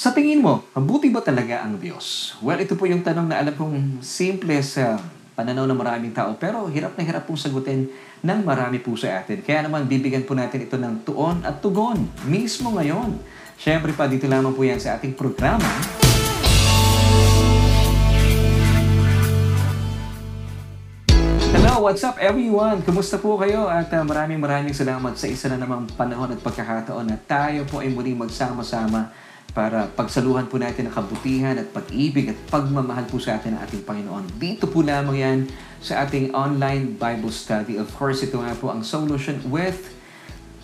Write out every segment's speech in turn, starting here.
Sa tingin mo, mabuti ba talaga ang Diyos? Well, ito po yung tanong na alam kong simple sa pananaw ng maraming tao, pero hirap na hirap pong sagutin ng marami po sa atin. Kaya naman, bibigyan po natin ito ng tuon at tugon, mismo ngayon. Siyempre pa, dito lamang po yan sa ating programa. Hello, what's up everyone? Kumusta po kayo? At maraming salamat sa isa na namang panahon at pagkakataon na tayo po ay muling magsama-sama para pagsaluhan po natin ang kabutihan at pag-ibig at pagmamahal po sa atin ng ating Panginoon. Dito po lamang yan sa ating online Bible study. Of course, ito nga po ang Solution with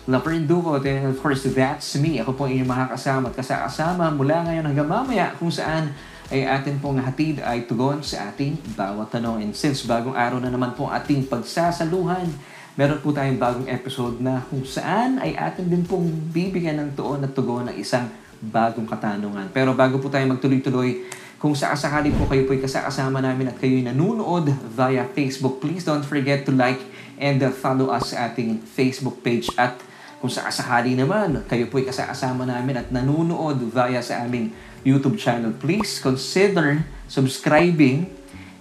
Laverne Ducote. And of course, that's me. Ako po ang inyong makakasama at kasakasama mula ngayon hanggang mamaya kung saan ay atin pong hatid ay tugon sa ating bawat tanong. And since bagong araw na naman po ating pagsasaluhan, meron po tayong bagong episode na kung saan ay atin din pong bibigyan ng tuon at tugon ng isang bagong katanungan. Pero bago po tayo magtuloy-tuloy, kung sakasakali po kayo po'y kasakasama namin at kayo'y nanunood via Facebook, please don't forget to like and follow us sa ating Facebook page. At kung sakasakali naman, kayo po'y kasakasama namin at nanunood via sa aming YouTube channel, please consider subscribing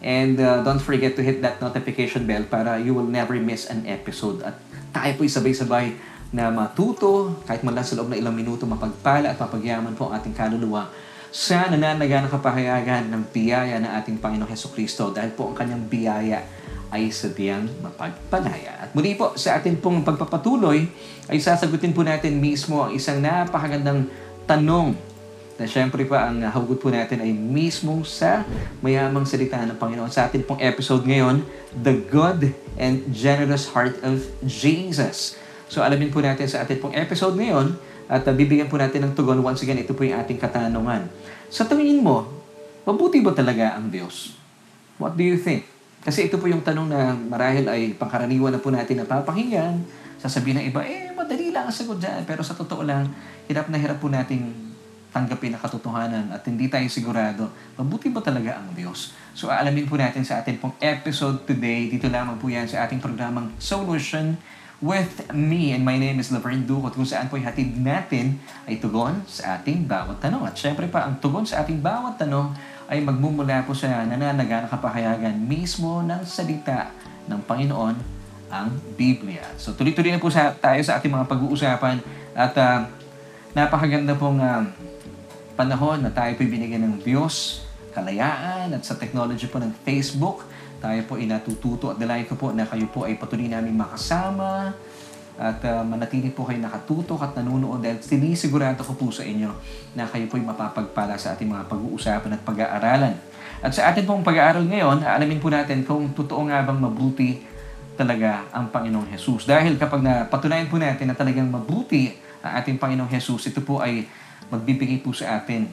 and don't forget to hit that notification bell para you will never miss an episode. At tayo po'y sabay-sabay na matuto, kahit man lang sa loob na ilang minuto, mapagpala at mapagyaman po ang ating kaluluwa sa nananagan ng kapahayagan ng biyaya ng ating Panginoong Hesukristo, dahil po ang kanyang biyaya ay sadyang mapagpalaya. At muli po sa ating pong pagpapatuloy ay sasagutin po natin mismo ang isang napakagandang tanong na syempre pa ang hugot po natin ay mismo sa mayamang salita ng Panginoon. Sa ating pong episode ngayon, The Good and Generous Heart of Jesus. So alamin po natin sa atin pong episode ngayon at bibigyan po natin ng tugon. Once again, ito po yung ating katanungan. Sa tingin mo, mabuti ba talaga ang Diyos? What do you think? Kasi ito po yung tanong na marahil ay pangkaraniwan na po natin napapakinggan. Sasabihin ng iba, madali lang ang sagot dyan. Pero sa totoo lang, hirap na hirap po nating tanggapin ang katotohanan at hindi tayo sigurado, mabuti ba talaga ang Diyos? So alamin po natin sa atin pong episode today. Dito lamang po yan sa ating programang Solution with me, and my name is Laverne Ducote, kung saan po'y hatid natin ay tugon sa ating bawat tanong. At syempre pa, ang tugon sa ating bawat tanong ay magmumula po sa nananaga na kapahayagan mismo ng salita ng Panginoon, ang Biblia. So tuloy-tuloy na po tayo sa ating mga pag-uusapan at napakaganda pong panahon na tayo po'y binigyan ng Diyos, kalayaan, at sa technology po ng Facebook, tayo po ay natututo at dalayan ko po na kayo po ay patuloy namin makasama at manatili po kayo nakatutok at nanunood dahil sinisigurado ko po sa inyo na kayo po ay mapapagpala sa ating mga pag-uusapan at pag-aaralan. At sa ating pong pag-aaral ngayon, alamin po natin kung totoo nga bang mabuti talaga ang Panginoong Jesus. Dahil kapag napatunayan po natin na talagang mabuti ang ating Panginoong Jesus, ito po ay magbibigay po sa atin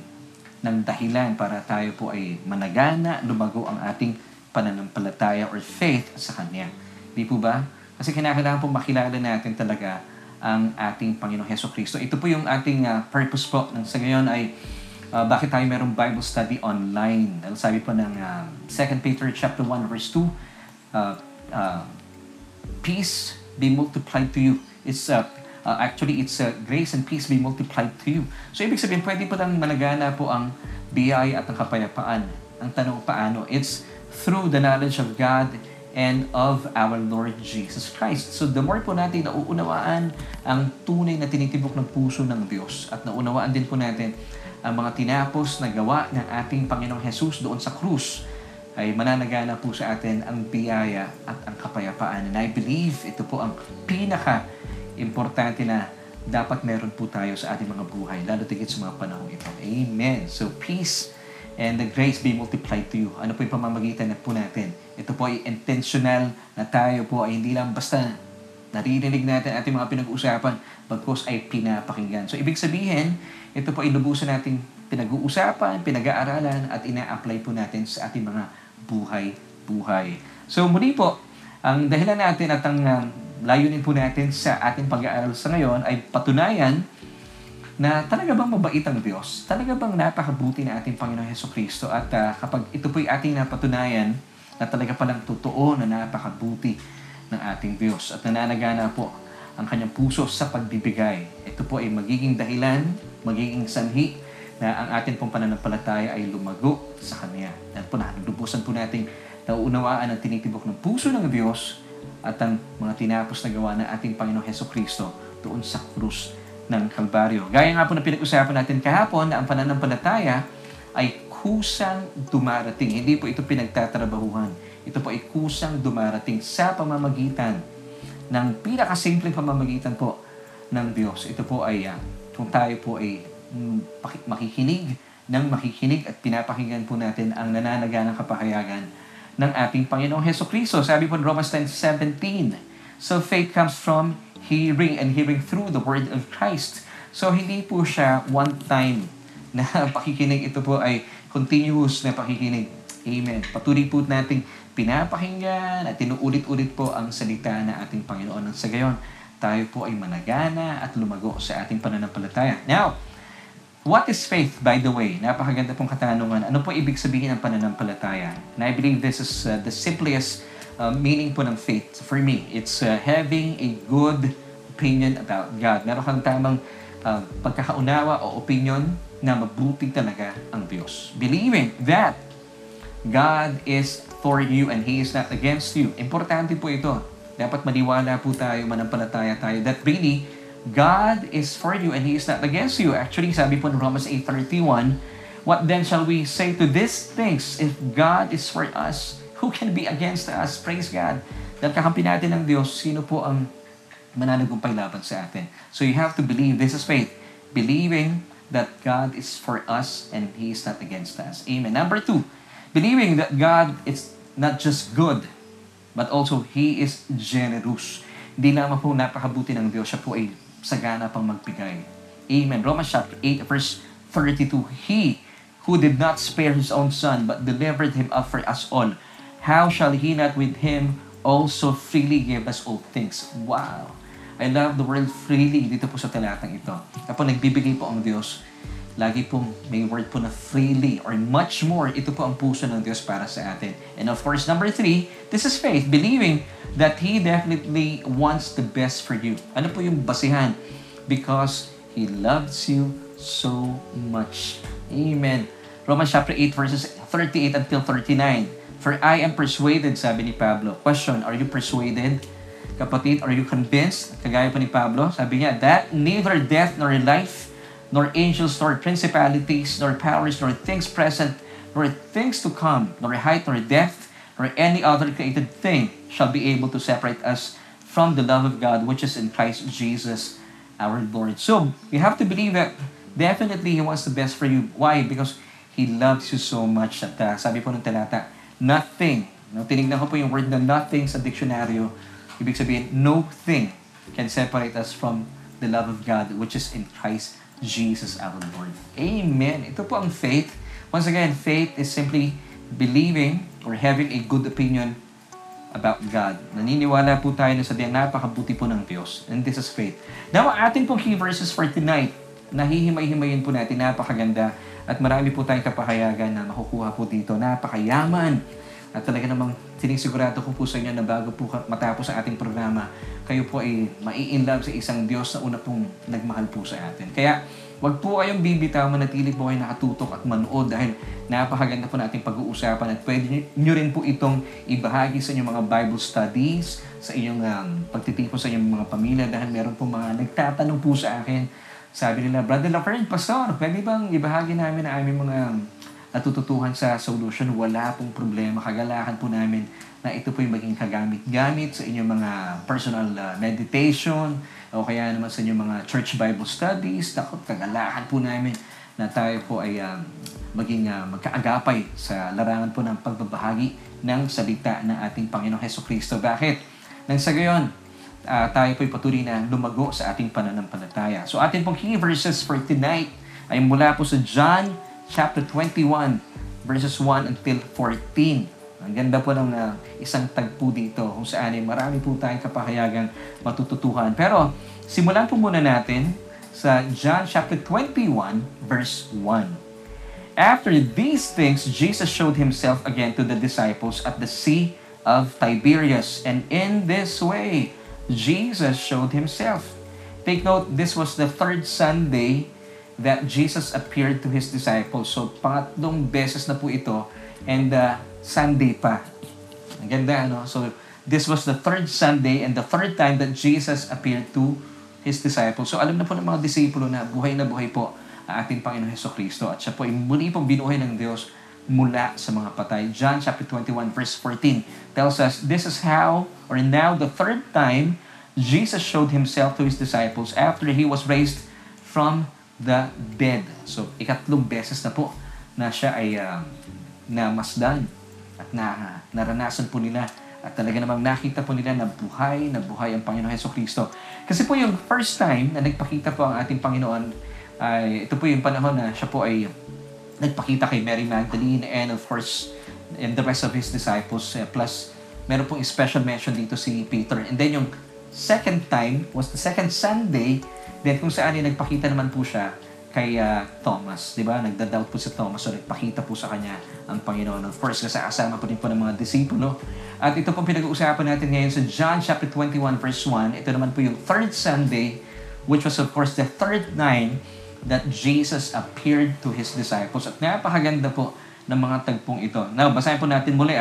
ng dahilan para tayo po ay managana, lumago ang ating pananampalataya or faith sa Kanya. Di po ba? Kasi kinakailangan po makilala natin talaga ang ating Panginoong Hesukristo. Ito po yung ating purpose po. Sa ngayon ay bakit tayo mayroong Bible study online? Dahil sabi po ng 2 Peter chapter 1 verse 2, peace be multiplied to you. It's grace and peace be multiplied to you. So ibig sabihin, pwede po lang malagana po ang biyaya at ang kapayapaan. Ang tanong paano? It's through the knowledge of God and of our Lord Jesus Christ. So the more po natin nauunawaan ang tunay na tinitibok ng puso ng Diyos at nauunawaan din po natin ang mga tinapos na gawa ng ating Panginoong Jesus doon sa krus, ay mananagana po sa atin ang biyaya at ang kapayapaan. And I believe ito po ang pinaka-importante na dapat meron po tayo sa ating mga buhay, lalo tigit sa mga panahon ito. Amen. So peace and the grace be multiplied to you. Ano po yung pamamagitan na po natin? Ito po ay intentional na tayo po ay hindi lang basta naririnig natin ating mga pinag-uusapan, bagkos ay pinapakinggan. So, ibig sabihin, ito po ay lubusan natin pinag-uusapan, pinag-aaralan, at ina-apply po natin sa ating mga buhay-buhay. So, muli po, ang dahilan natin at ang layunin po natin sa ating pag-aaral sa ngayon ay patunayan na talaga bang mabait ang Diyos? Talaga bang napakabuti na ating Panginoong Hesukristo? At kapag ito po'y ating napatunayan na talaga palang totoo na napakabuti ng ating Diyos at nananagana po ang kanyang puso sa pagbibigay, ito po ay magiging dahilan, magiging sanhi na ang atin pong pananampalataya ay lumago sa Kanya. Dahil po lubusan po nating nauunawaan ang tinitibok ng puso ng Diyos at ang mga tinapos na gawa ng ating Panginoong Hesukristo doon sa krus ng Kalbaryo. Gaya nga po na pinag-usapan natin kahapon na ang pananampalataya ay kusang dumarating. Hindi po ito pinagtatrabahuhan. Ito po ay kusang dumarating sa pamamagitan ng pinakasimpleng pamamagitan po ng Diyos. Ito po ay kung tayo po ay makikinig at pinapakinggan po natin ang nananaganang kapahayagan ng ating Panginoong Hesukristo. Sabi po in Romans 10:17, so faith comes from hearing and hearing through the word of Christ. So hindi po siya one time na pakikinig. Ito po ay continuous na pakikinig. Amen. Patuloy po nating pinapakinggan at tinuulit-ulit po ang salita na ating Panginoon. Nang sa gayon, tayo po ay managana at lumago sa ating pananampalataya. Now, what is faith, by the way? Napakaganda pong katanungan. Ano po ibig sabihin ng pananampalataya? And I believe this is the simplest meaning po ng faith for me. It's having a good opinion about God. Meron kang tamang pagkakaunawa o opinion na mabuti talaga ang Diyos. Believing that God is for you and He is not against you. Importante po ito. Dapat maniwala po tayo, manampalataya tayo that really, God is for you and He is not against you. Actually, sabi po in Romans 8:31, what then shall we say to these things? If God is for us, who can be against us? Praise God. Dahil kakampi natin ng Diyos, sino po ang mananagumpay laban sa atin? So you have to believe. This is faith. Believing that God is for us and He is not against us. Amen. Number two, believing that God is not just good, but also, He is generous. Hindi lamang po napakabuti ng Diyos. Siya po ay sagana pang magbigay. Amen. Romans 8:32, He who did not spare His own Son, but delivered Him up for us all, how shall He not with Him also freely give us all things? Wow! I love the word freely dito po sa talatang ito. Kapag nagbibigay po ang Diyos, lagi pong may word po na freely or much more. Ito po ang puso ng Diyos para sa atin. And of course, number three, this is faith. Believing that He definitely wants the best for you. Ano po yung basihan? Because He loves you so much. Amen. Romans 8:38-39. For I am persuaded, sabi ni Pablo. Question, are you persuaded? Kapatid, are you convinced? Kagaya po ni Pablo, sabi niya, that neither death nor life, nor angels, nor principalities, nor powers, nor things present, nor things to come, nor height, nor depth, nor any other created thing shall be able to separate us from the love of God which is in Christ Jesus our Lord. So, you have to believe that definitely He wants the best for you. Why? Because He loves you so much. At sabi po ng talata, nothing. No, tinignan ko po yung word na nothing sa diksyonaryo. Ibig sabihin, no thing can separate us from the love of God which is in Christ Jesus our Lord. Amen. Ito po ang faith. Once again, faith is simply believing or having a good opinion about God. Naniniwala po tayo na sa diyang napakabuti po ng Diyos. And this is faith. Now, atin pong key verses for tonight, nahihimay-himayin po natin, napakaganda. At marami po tayong kapahayagan na makukuha po dito. Napakayaman. At talaga namang sinisigurado ko po sa inyo na bago po matapos ang ating programa, kayo po ay mai-inlove sa isang Diyos na una pong nagmahal po sa atin. Kaya, wag po kayong bibitaw, manatili po kayo nakatutok at manood dahil napakaganda po nating pag-uusapan at pwede nyo rin po itong ibahagi sa inyong mga Bible studies, sa inyong pagtitipon sa inyong mga pamilya dahil meron po mga nagtatanong po sa akin. Sabi nila, Brother Laverne, Pastor, pwede bang ibahagi namin ang aming mga natututuhan sa solution? Wala pong problema. Kagalahan po namin na ito po yung maging kagamit-gamit sa inyong mga personal meditation o kaya naman sa inyong mga church Bible studies. Kagalahan po namin na tayo po ay maging magkaagapay sa larangan po ng pagbabahagi ng salita ng ating Panginoong Hesukristo. Bakit? Nang sa gayon, tayo po ay patuloy na lumago sa ating pananampalataya. So atin pong key verses for tonight ay mula po sa John chapter 21:1-14. Ang ganda po ng isang tagpo dito kung saan ay marami po tayong kapahayagang matututuhan. Pero simulan po muna natin sa John chapter 21:1. After these things, Jesus showed Himself again to the disciples at the Sea of Tiberias. And in this way, Jesus showed Himself. Take note, this was the third Sunday that Jesus appeared to His disciples. So, pangatlong beses na po ito, and Sunday pa. Ang ganda, ano? So, this was the third Sunday and the third time that Jesus appeared to His disciples. So, alam na po ng mga disipulo na buhay po ang ating Panginoon Jesucristo. At siya po ay muli pong binuhay ng Diyos mula sa mga patay. John chapter 21 verse 14 tells us, this is how, or now the third time, Jesus showed Himself to His disciples after He was raised from the dead. So, ikatlong beses na po na siya ay namasdan at naranasan po nila. At talaga namang nakita po nila na buhay ang Panginoon Jesucristo. Kasi po yung first time na nagpakita po ang ating Panginoon, ay ito po yung panahon na siya po ay nagpakita kay Mary Magdalene and of course, and the rest of His disciples. Plus, meron pong special mention dito si Peter. And then yung second time was the second Sunday, then kung saan ay nagpakita naman po siya kay Thomas, di ba? Nagda-doubt po si Thomas, so nagpakita po sa kanya ang Panginoon. Of course, kasama po din po ng mga disipulo. At ito po pinag-uusapan natin ngayon sa John chapter 21 verse 1. Ito naman po yung third Sunday, which was of course the third time that Jesus appeared to His disciples. At napakaganda po ng mga tagpong ito. Now, basahin po natin muli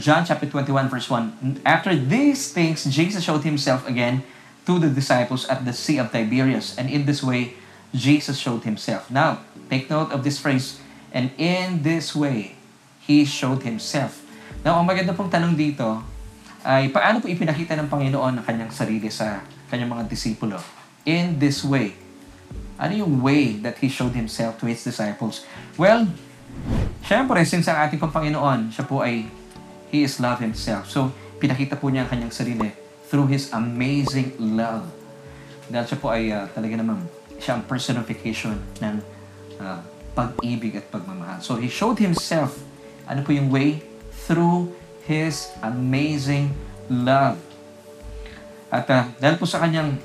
John chapter 21 verse 1. After these things, Jesus showed Himself again to the disciples at the Sea of Tiberias, and in this way, Jesus showed Himself. Now, take note of this phrase. And in this way, He showed Himself. Now, ang maganda pong tanong dito ay paano po ipinakita ng Panginoon ang Kanyang sarili sa Kanyang mga disipulo? In this way. Ano yung way that He showed Himself to His disciples? Well, syempre, since ang ating Panginoon, siya po ay He is love Himself. So, pinakita po niya ang Kanyang sarili through His amazing love. Dahil siya po ay talaga namang siya ang personification ng pag-ibig at pagmamahal. So, He showed Himself. Ano po yung way? Through His amazing love. At dahil po sa Kanyang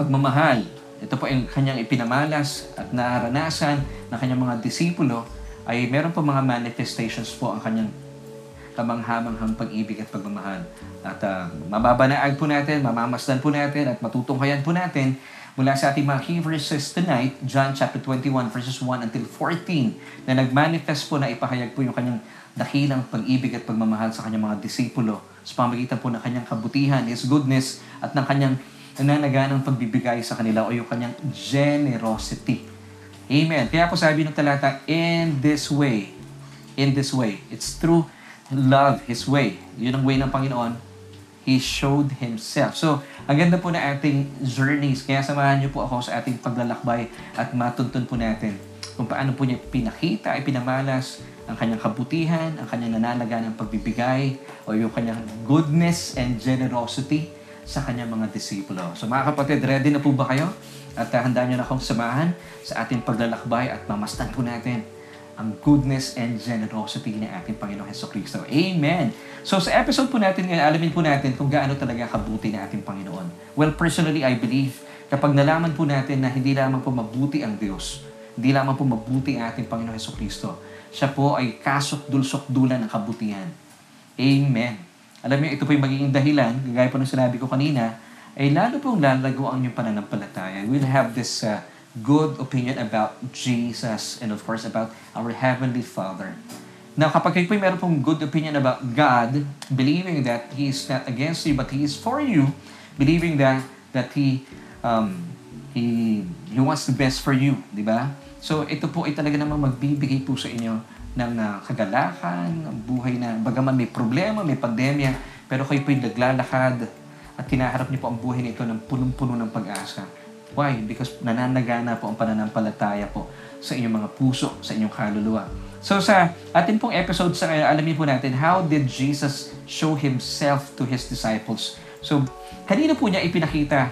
pagmamahal, ito po yung Kanyang ipinamalas at naranasan ng Kanyang mga disipulo, ay meron po mga manifestations po ang Kanyang kamanghamanghang pag-ibig at pagmamahal. At mababanaag po natin, mamamasdan po natin, at matutunghayan po natin mula sa ating mga key verses tonight, John chapter 21 verses 1 until 14, na nagmanifest po na ipahayag po yung Kanyang dakilang pag-ibig at pagmamahal sa Kanyang mga disipulo sa pamagitan po ng Kanyang kabutihan, His goodness, at ng Kanyang nananaganang pagbibigay sa kanila o yung Kanyang generosity. Amen. Kaya po sabi ng talata, in this way, it's through love, His way. Yun ang way ng Panginoon. He showed Himself. So, ang ganda po na ating journeys. Kaya samahan niyo po ako sa ating paglalakbay at matuntun po natin kung paano po niya pinakita, ipinamalas ang Kanyang kabutihan, ang Kanyang nananaganang pagbibigay, o yung Kanyang goodness and generosity sa Kanyang mga disipulo. So, mga kapatid, ready na po ba kayo? At handa niyo na akong samahan sa ating paglalakbay at mamasdan po natin ang goodness and generosity ng ating Panginoong Jesucristo. Amen! So, sa episode po natin ngayon, alamin po natin kung gaano talaga kabuti ng ating Panginoon. Well, personally, I believe, kapag nalaman po natin na hindi lamang po mabuti ang Diyos, hindi lamang po mabuti ang ating Panginoong Jesucristo, siya po ay kasukdul-sukdulan ng kabutihan. Amen! Alam niyo, ito po yung magiging dahilan, gaya po ng sinabi ko kanina, ay lalo pong lalago ang inyong pananampalataya. We'll have this good opinion about Jesus and of course about our Heavenly Father. Now, kapag kayo po meron pong good opinion about God, believing that He is not against you but He is for you, believing that He wants the best for you, di ba? So, ito po ay talaga namang magbibigay po sa inyo ng kagalakan, buhay na bagaman may problema, may pandemya, pero kayo po ay naglalakad at tinaharap niyo po ang buhay nito ng punong-puno ng pag-asa. Why? Because nananagana po ang pananampalataya po sa inyong mga puso, sa inyong kaluluwa. So sa atin pong episode sa ngayon, alamin po natin, how did Jesus show Himself to His disciples? So, kanino po niya ipinakita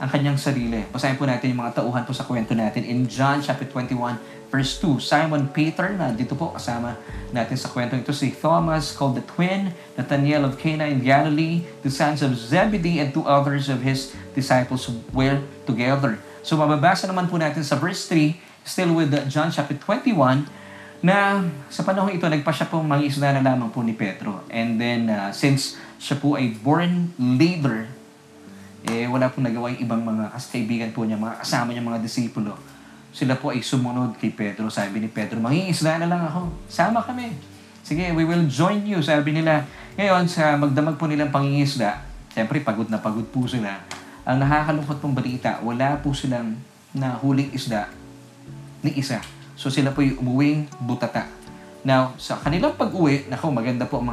ang Kanyang sarili? Basahin po natin yung mga tauhan po sa kwento natin. In John chapter 21, verse 2, Simon Peter, na dito po kasama natin sa kwento ito, si Thomas, called the Twin, Nathanael of Cana in Galilee, the sons of Zebedee, and two others of his disciples were together. So, mababasa naman po natin sa verse 3, still with John chapter 21, na sa panahon ito, nagpa siya po mangisda na lamang po ni Pedro. And then, since siya po ay born leader, wala pong nagawa yung ibang mga kaibigan po niya, mga kasama niya, mga disipulo. sila po ay sumunod kay Pedro. Sabi ni Pedro, mangingisda na lang ako. Sama kami. Sige, we will join you, sabi nila. Ngayon, sa magdamag po nilang pangingisda, siyempre pagod na pagod po sila. Ang nakakalungkot pong balita, wala po silang nahuling isda ni isa. So sila po yung umuwing butata. Now, sa kanilang pag-uwi, naku, maganda po ang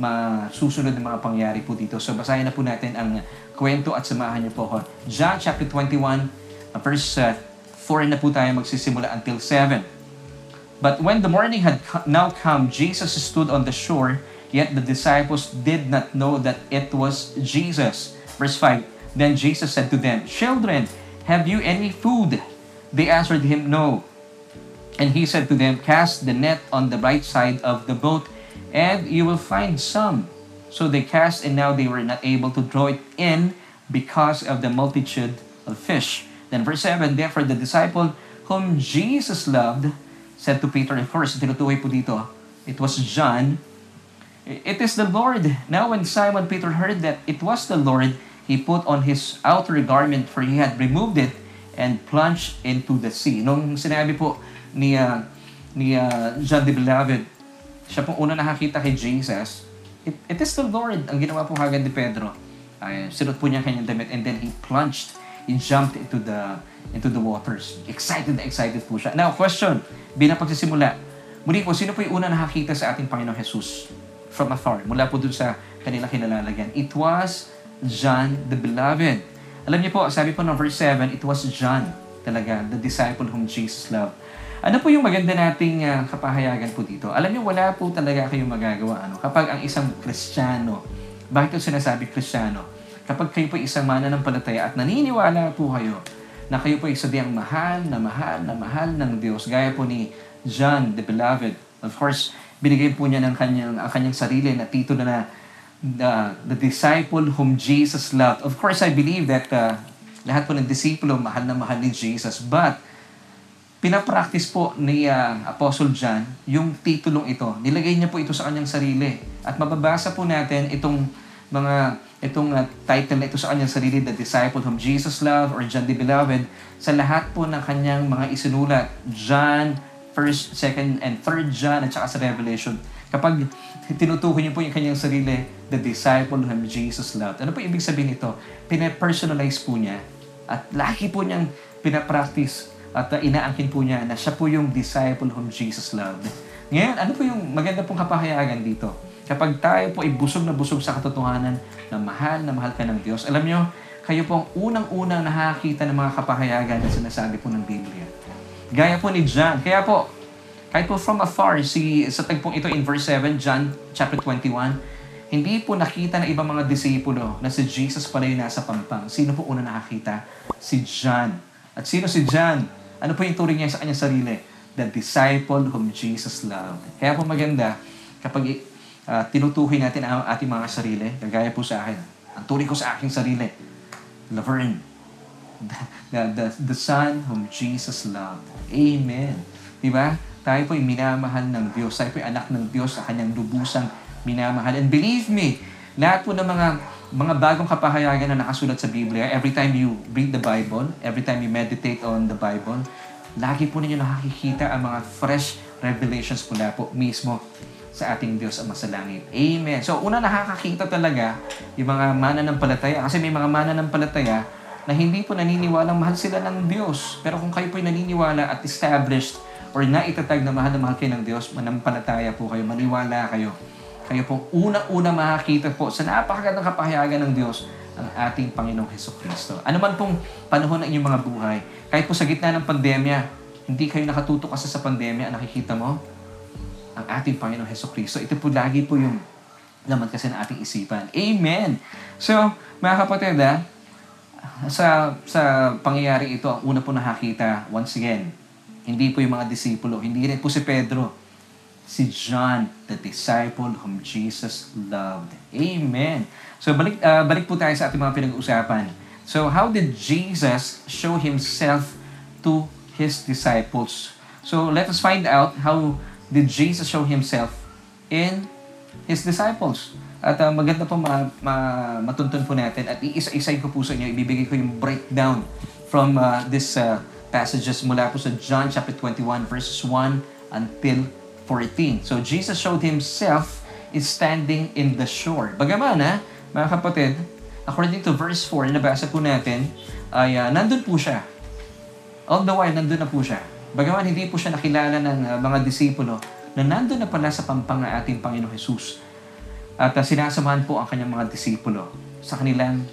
mga susunod na mga pangyari po dito. So basahin na po natin ang kwento at samahan niyo po ako. John chapter 21, verse 4 na po tayo magsisimula until 7. But when the morning had now come, Jesus stood on the shore, yet the disciples did not know that it was Jesus. Verse 5, then Jesus said to them, children, have you any food? They answered him, no. And he said to them, cast the net on the right side of the boat, and you will find some. So they cast, and now they were not able to draw it in because of the multitude of fish. Then verse 7, therefore the disciple whom Jesus loved said to Peter, of course, tinutukoy po dito, it was John, it is the Lord. Now when Simon Peter heard that it was the Lord, he put on his outer garment, for he had removed it, and plunged into the sea. Nung sinabi po, ni John the Beloved, siya pong una nakakita kay Jesus, it is the Lord ang ginawa po hagad ni Pedro. Sinot po niya kanyang damit, and then he plunged, he jumped into the waters. Excited po siya. Now, question, bilang pagsisimula, muli po, sino po yung una nakakita sa ating Panginoong Jesus from afar? Mula po dun sa kanilang kinalalagyan. It was John the Beloved. Alam niyo po, sabi po ng verse 7, it was John talaga, the disciple whom Jesus loved. Ano po yung maganda nating kapahayagan po dito? Alam niyo, wala po talaga kayong magagawa. Ano? Kapag ang isang Kristiyano, bakit yung sinasabi Kristiyano? Kapag kayo po isang mananampalataya at naniniwala po kayo na kayo po isa diyang mahal ng Diyos, gaya po ni John the Beloved. Of course, binigay po niya ng kanyang sarili na tito na the disciple whom Jesus loved. Of course, I believe that lahat po ng disipulo mahal na mahal ni Jesus. But, pinapractice po ni Apostle John yung titulong ito. Nilagay niya po ito sa kanyang sarili. At mababasa po natin itong title na ito sa kanyang sarili, The Disciple whom Jesus loved or John the Beloved, sa lahat po ng kanyang mga isinulat. John, 1st, 2nd, and 3rd John, at saka sa Revelation. Kapag tinutukoy niyo po yung kanyang sarili, The Disciple whom Jesus loved. Ano po ibig sabihin ito? Pinapersonalize po niya. At laki po niyang pinapractice. At inaangkin po niya na siya po yung disciple whom Jesus loved. Ngayon, ano po yung maganda pong kapahayagan dito? Kapag tayo po ay busog na busog sa katotohanan na mahal ka ng Diyos, alam nyo, kayo po ang unang-unang nakakita ng mga kapahayagan na sinasabi po ng Biblia. Gaya po ni John. Kaya po, kahit po from afar, sa tagpong ito in verse 7, John chapter 21, hindi po nakita ng ibang mga disipulo na si Jesus pala yung nasa pampang. Sino po unang nakakita? Si John. At sino si John? Ano po yung turing niya sa kanyang sarili? The disciple whom Jesus loved. Kaya po maganda, kapag tinutukoy natin ang ating mga sarili, kagaya po sa akin, ang turing ko sa aking sarili, Laverne, the son whom Jesus loved. Amen. Diba? Tayo po ay minamahal ng Diyos. Tayo po ay anak ng Diyos sa kanyang lubusang minamahal. And believe me, lahat po ng mga bagong kapahayagan na nakasulat sa Biblia, every time you read the Bible, every time you meditate on the Bible, lagi po ninyo nakikita ang mga fresh revelations mula po mismo sa ating Diyos ang masalangit. Amen. So, una nakakakita talaga yung mga mananampalataya. Kasi may mga mananampalataya na hindi po naniniwalang mahal sila ng Diyos. Pero kung kayo po naniniwala at established or naitatag na mahal kayo ng Diyos, manampalataya po kayo, maniwala kayo. Kayo pong una-una makakita po sa napakagandang kapahayagan ng Diyos ang ating Panginoong Hesukristo. Ano man pong panahon ng inyong mga buhay, kahit po sa gitna ng pandemya, hindi kayo nakatutok kasi sa pandemya, ang nakikita mo, ang ating Panginoong Hesukristo. Ito po lagi po yung laman kasi ng ating isipan. Amen! So, mga kapatid, sa pangyayari ito, ang una po nakakita, once again, hindi po yung mga disipulo, hindi rin po si Pedro, si John, the disciple whom Jesus loved. Amen. So, balik po tayo sa ating mga pinag-uusapan. So, how did Jesus show Himself to His disciples? So, let us find out how did Jesus show Himself in His disciples. At maganda po matuntun po natin. At iisa-isay ko po sa inyo, ibibigay ko yung breakdown from this passages mula po sa John chapter 21 verses 1 until 14. So Jesus showed himself is standing in the shore. Bagaimana, mga kapatid, according to verse 4 na nabasa po natin, ay nandun po siya. All the while, nandun na po siya. Bagaimana hindi po siya nakilala ng mga disipulo na nandun na pala sa pampang na ating Panginoong Jesus. At sinasamahan po ang kanyang mga disipulo sa kanilang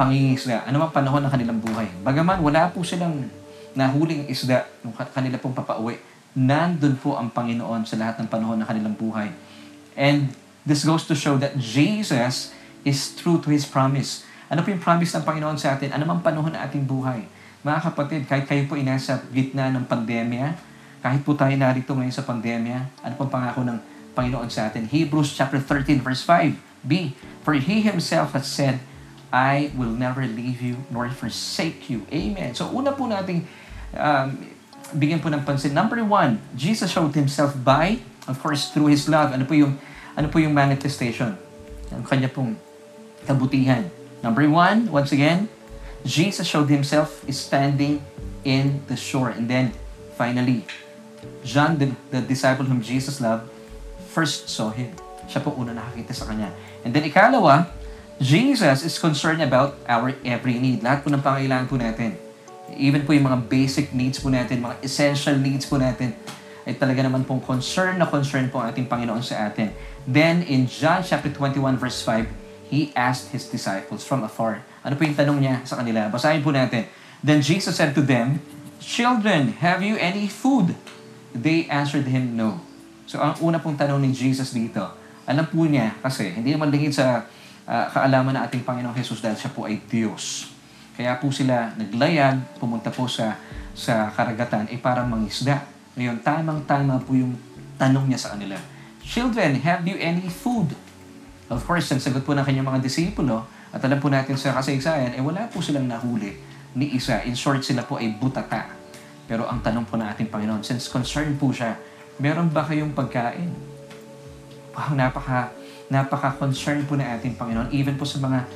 pangingisda, anumang panahon ng kanilang buhay. Bagaman wala po silang nahuling isda nung kanila pong papauwi, nandun po ang Panginoon sa lahat ng panahon ng kanilang buhay. And this goes to show that Jesus is true to His promise. Ano po yung promise ng Panginoon sa atin? Anumang panahon ng ating buhay? Mga kapatid, kahit kayo po inasa gitna ng pandemya, kahit po tayo narito ngayon sa pandemya, ano pong pangako ng Panginoon sa atin? Hebrews chapter 13 verse 5b, for He Himself has said, I will never leave you nor forsake you. Amen. So, una po nating bigyan po ng pansin. Number one, Jesus showed Himself by, of course, through His love. Ano po yung manifestation? Ang kanya pong kabutihan. Number one, once again, Jesus showed Himself is standing in the shore. And then, finally, John, the disciple whom Jesus loved, first saw Him. Siya po una nakakita sa Kanya. And then, ikalawa, Jesus is concerned about our every need. Lahat po ng pangailangan po natin. Even po yung mga basic needs po natin, mga essential needs po natin, ay talaga naman pong concern na concern po ang ating Panginoon sa atin. Then, in John chapter 21 verse 5, He asked His disciples from afar. Ano po yung tanong niya sa kanila? Basahin po natin. Then Jesus said to them, Children, have you any food? They answered Him, no. So, ang una pong tanong ni Jesus dito, alam po niya kasi, hindi naman lingid sa kaalaman na ating Panginoong Jesus dahil siya po ay Diyos. Kaya po sila naglayag, pumunta po sa karagatan, ay para mangisda. Ngayon, tamang-tama po yung tanong niya sa kanila. Children, have you any food? Of course, ang sagot po ng kanyang mga disipulo, at alam po natin sa kasaysayan, wala po silang nahuli ni isa. In short, sila po ay butata. Pero ang tanong po ng ating Panginoon, since concerned po siya, meron ba kayong pagkain? Wow, napaka-concern po na ating Panginoon. Even po sa mga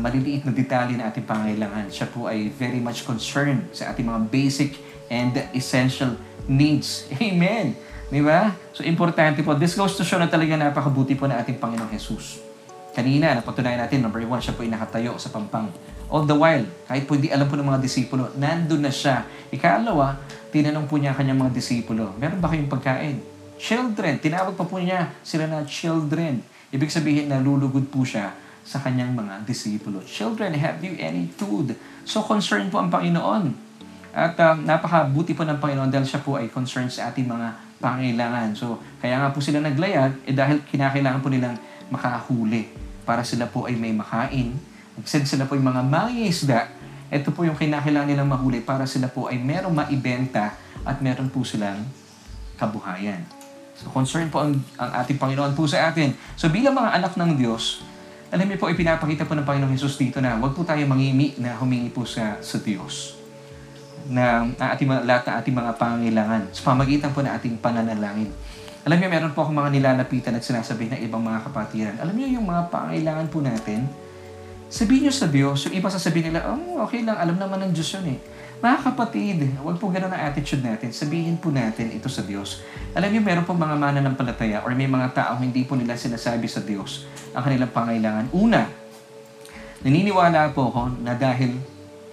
maliliit na detalye na ating pangailangan, siya po ay very much concerned sa ating mga basic and essential needs. Amen! Di ba? So, importante po. This goes to show na talaga napakabuti po na ating Panginoong Jesus. Kanina, napatunayan natin, number one, siya po ay nakatayo sa pampang. All the while, kahit po hindi alam po ng mga disipulo, nandun na siya. Ikalawa, tinanong po niya kanyang mga disipulo, meron ba kayong pagkain? Children! Tinawag pa po niya sila na children. Ibig sabihin, nalulugod po siya sa kanyang mga disipulo. Children, have you any food? So, concerned po ang Panginoon. At napakabuti po ng Panginoon dahil siya po ay concerned sa ating mga pangailangan. So, kaya nga po sila naglayag, dahil kinakailangan po nilang makahuli para sila po ay may makain. Since sila po ay mga mangingisda, ito po yung kinakailangan nilang mahuli para sila po ay merong maibenta at meron po silang kabuhayan. So, concern po ang ating Panginoon po sa atin. So, bilang mga anak ng Diyos, alam niyo po, ipinapakita po ng Panginoong Jesus dito na huwag po tayo mangimi na humingi po sa Diyos na lahat ng ating mga pangangailangan sa pamagitan po na ating pananalangin. Alam niyo, meron po akong mga nilalapitan at sinasabi na ibang mga kapatiran. Alam niyo, yung mga pangangailangan po natin, sabihin niyo sa Diyos, yung iba sasabihin nila, oh, okay lang, alam naman ng Diyos yun eh. Mga kapatid, huwag po ganun ang attitude natin. Sabihin po natin ito sa Diyos. Alam niyo, meron po mga mananampalataya or may mga taong hindi po nila sinasabi sa Diyos ang kanilang pangailangan. Una, naniniwala po ako na dahil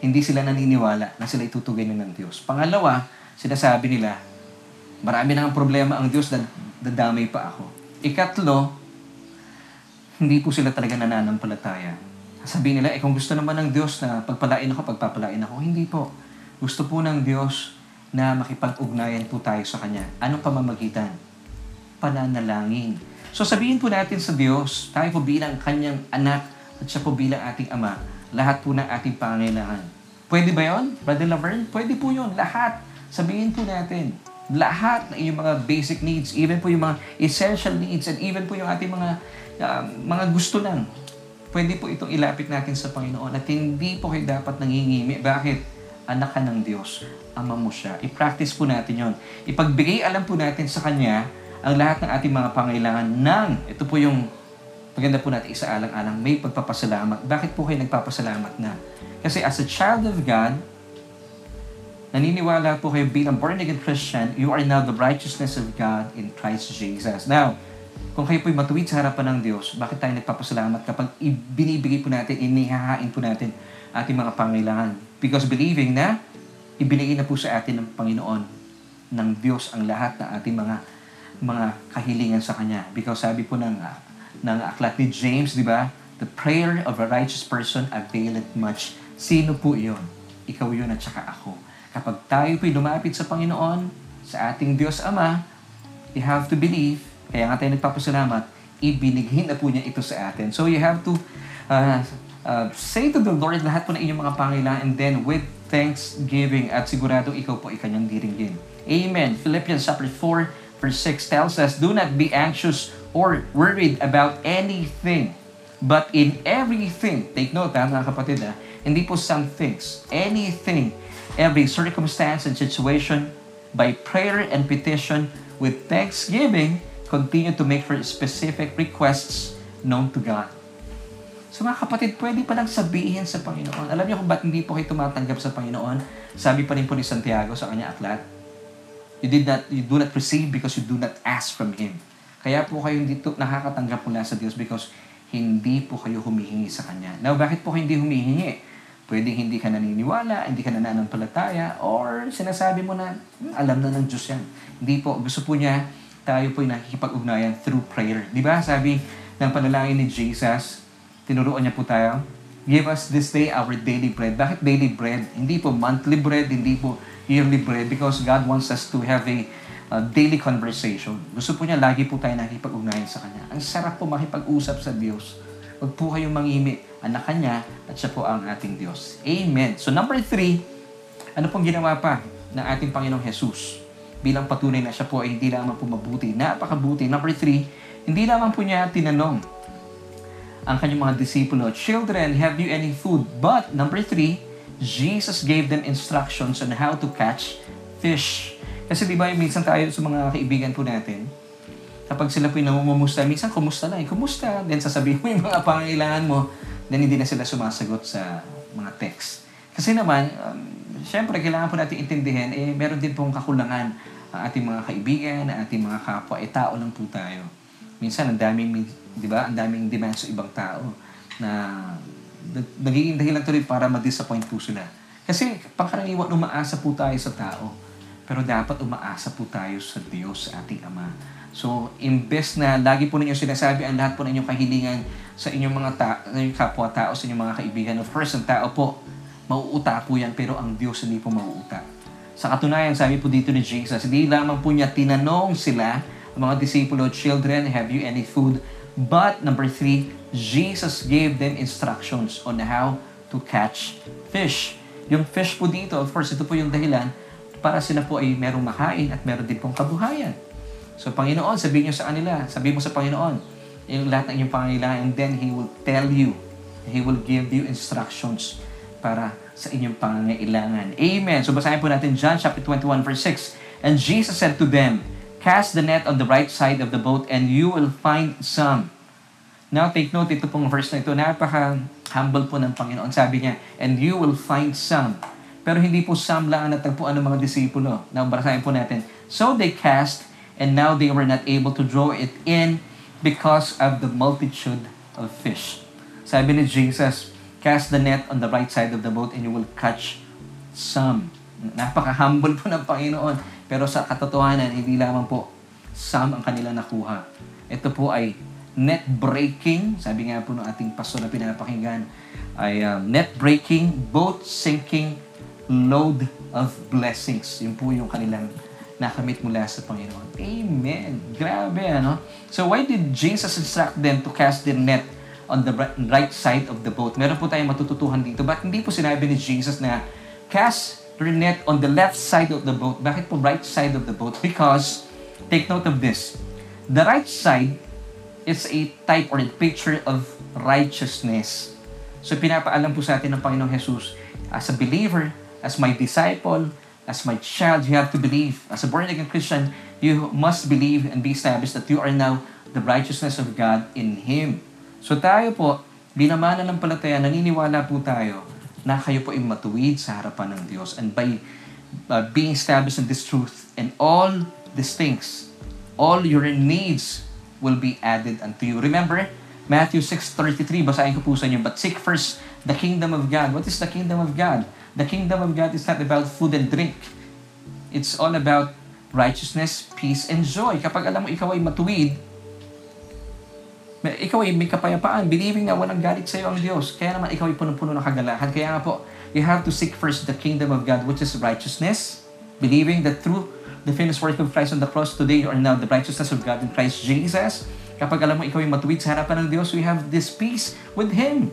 hindi sila naniniwala na sila itutugay na ng Diyos. Pangalawa, sinasabi nila, marami na ang problema ang Diyos, dadamay pa ako. Ikatlo, hindi po sila talaga nananampalataya. Sabihin nila, kung gusto naman ng Diyos na pagpapalain ako, hindi po. Gusto po ng Diyos na makipag-ugnayan po tayo sa Kanya. Anong pamamagitan? Pananalangin. So sabihin po natin sa Diyos, tayo po bilang Kanyang anak at siya po bilang ating ama, lahat po ng ating pangangailangan. Pwede ba yun, Brother Laverne? Pwede po yun, lahat. Sabihin po natin, lahat ng iyong mga basic needs, even po yung mga essential needs, and even po yung ating mga gusto lang. Pwede po itong ilapit natin sa Panginoon at hindi po kayo dapat nangingimi. Bakit? Anak ka ng Diyos, ama mo siya. I-practice po natin yon. Ipagbigay alam po natin sa Kanya ang lahat ng ating mga pangailangan ng, ito po yung maganda po natin isaalang-alang, may pagpapasalamat. Bakit po kayo nagpapasalamat na? Kasi as a child of God, Naniniwala po kayo bilang born-again Christian, you are now the righteousness of God in Christ Jesus. Now, kung kayo po'y matuwid sa harapan ng Diyos, bakit tayo nagpapasalamat kapag ibinibigay po natin, inihahain po natin ating mga pangailangan? Because believing na, ibinigay na po sa atin ng Panginoon, ng Diyos, ang lahat na ating mga kahilingan sa Kanya. Because sabi po ng aklat ni James, di ba? The prayer of a righteous person availeth much. Sino po yun? Ikaw yun at saka ako. Kapag tayo po'y lumapit sa Panginoon, sa ating Diyos Ama, you have to believe, kaya nga tayo nagpapasalamat, ibinighin na po niya ito sa atin. So you have to say to the Lord lahat po na inyong mga pangailangan, and then with thanksgiving, at siguradong ikaw po ay kanyang diringgin. Amen. Philippians chapter 4, verse 6 tells us, do not be anxious or worried about anything. But in everything, take note ha, mga kapatid ha, hindi po some things, anything, every circumstance and situation, by prayer and petition, with thanksgiving, continue to make for specific requests known to God. So mga kapatid, pwede palang sabihin sa Panginoon. Alam niyo kung ba't hindi po kayo tumatanggap sa Panginoon? Sabi pa rin po ni Santiago sa kanyang aklat, you do not receive because you do not ask from Him. Kaya po kayo hindi nakakatanggap mula sa Diyos because hindi po kayo humihingi sa Kanya. Now, bakit po hindi humihingi? Pwede hindi ka naniniwala, hindi ka nananampalataya, or sinasabi mo na, alam na ng Diyos yan. Hindi po. Gusto po niya, tayo po'y nakikipag-ugnayan through prayer. Di ba? Sabi ng panalangin ni Jesus, tinuruan niya po tayo, give us this day our daily bread. Bakit daily bread? Hindi po monthly bread, hindi po yearly bread, because God wants us to have a daily conversation. Gusto po niya, lagi po tayo nakipag-ugnayan sa Kanya. Ang sarap po makipag-usap sa Diyos. Huwag po kayong mangimi. Anak ka niya, at siya po ang ating Diyos. Amen. So number 3, ano pong ginawa pa ng ating Panginoong Jesus? Bilang patunay na siya po ay hindi lamang po mabuti. Napakabuti. Number 3, hindi lamang po niya tinanong ang kanyang mga disipulo, children, have you any food? But number 3, Jesus gave them instructions on how to catch fish. Kasi di ba, minsan tayo sa mga kaibigan po natin, kapag sila po yung namumumusta, minsan kumusta lang, kumusta, then sasabihin mo yung mga pangailangan mo, then hindi na sila sumasagot sa mga text. Kasi naman, syempre, kailangan po natin intindihin, meron din pong kakulangan ang ating mga kaibigan, ang ating mga kapwa, tao lang po tayo. Minsan, ang daming demand sa ibang tao na nagiging dahilan tuloy para ma-disappoint po sila. Kasi pangkaraniwan, umaasa po tayo sa tao. Pero dapat umaasa po tayo sa Diyos, sa ating Ama. So, imbes na lagi po ninyo sinasabi ang lahat po ng inyong kahilingan sa inyong mga kapwa-tao, sa inyong mga kaibigan. Of course, ang tao po, mauuta po yan, pero ang Diyos hindi po mauuta. Sa katunayan, sabi po dito ni Jesus, hindi lamang po niya tinanong sila, ang mga disipulo, children, have you any food? But, number 3, Jesus gave them instructions on how to catch fish. Yung fish po dito, of course, ito po yung dahilan para sila po ay merong makain at meron din pong kabuhayan. So, Panginoon, sabihin niyo sa kanila, sabihin mo sa Panginoon, yung lahat ng inyong pangailangan, and then He will tell you, He will give you instructions para sa inyong pangailangan. Amen. So, basahin po natin John chapter 21, verse 6. And Jesus said to them, cast the net on the right side of the boat and you will find some. Now, take note, ito pong verse na ito, napaka-humble po ng Panginoon. Sabi niya, and you will find some. Pero hindi po Sam lang natagpuan ng mga disipulo. Now, basahin po natin. So they cast, and now they were not able to draw it in because of the multitude of fish. Sabi ni Jesus, cast the net on the right side of the boat and you will catch some. Napaka-humble po ng Panginoon. Pero sa katotohanan, hindi lamang po Sam ang kanila nakuha. Ito po ay net breaking. Sabi nga po ng ating pastor na pinapakinggan ay net breaking, boat sinking, load of blessings. Yun po yung kanilang nakamit mula sa Panginoon. Amen. Grabe, ano? So, why did Jesus instruct them to cast their net on the right side of the boat? Meron po tayong matututuhan dito. Bakit hindi po sinabi ni Jesus na cast your net on the left side of the boat? Bakit po right side of the boat? Because, take note of this, the right side is a type or a picture of righteousness. So, pinapaalam po sa atin ng Panginoong Jesus, as a believer, as my disciple, as my child, you have to believe. As a born-again Christian, you must believe and be established that you are now the righteousness of God in Him. So tayo po, binamana ng palataya, naniniwala po tayo na kayo po ay matuwid sa harapan ng Diyos. And by being established in this truth, and all these things, all your needs will be added unto you. Remember, Matthew 6:33, basahin ko po sa inyo, but seek first the kingdom of God. What is the kingdom of God? The kingdom of God is not about food and drink. It's all about righteousness, peace, and joy. Kapag alam mo, ikaw ay matuwid, ikaw ay may kapayapaan, believing na walang galit sa iyo ang Diyos. Kaya naman, ikaw ay punong-puno ng kagalahan. Kaya nga po, you have to seek first the kingdom of God, which is righteousness, believing that through the finished work of Christ on the cross, today you are now the righteousness of God in Christ Jesus. Kapag alam mo, ikaw ay matuwid sa harapan ng Diyos, we have this peace with Him.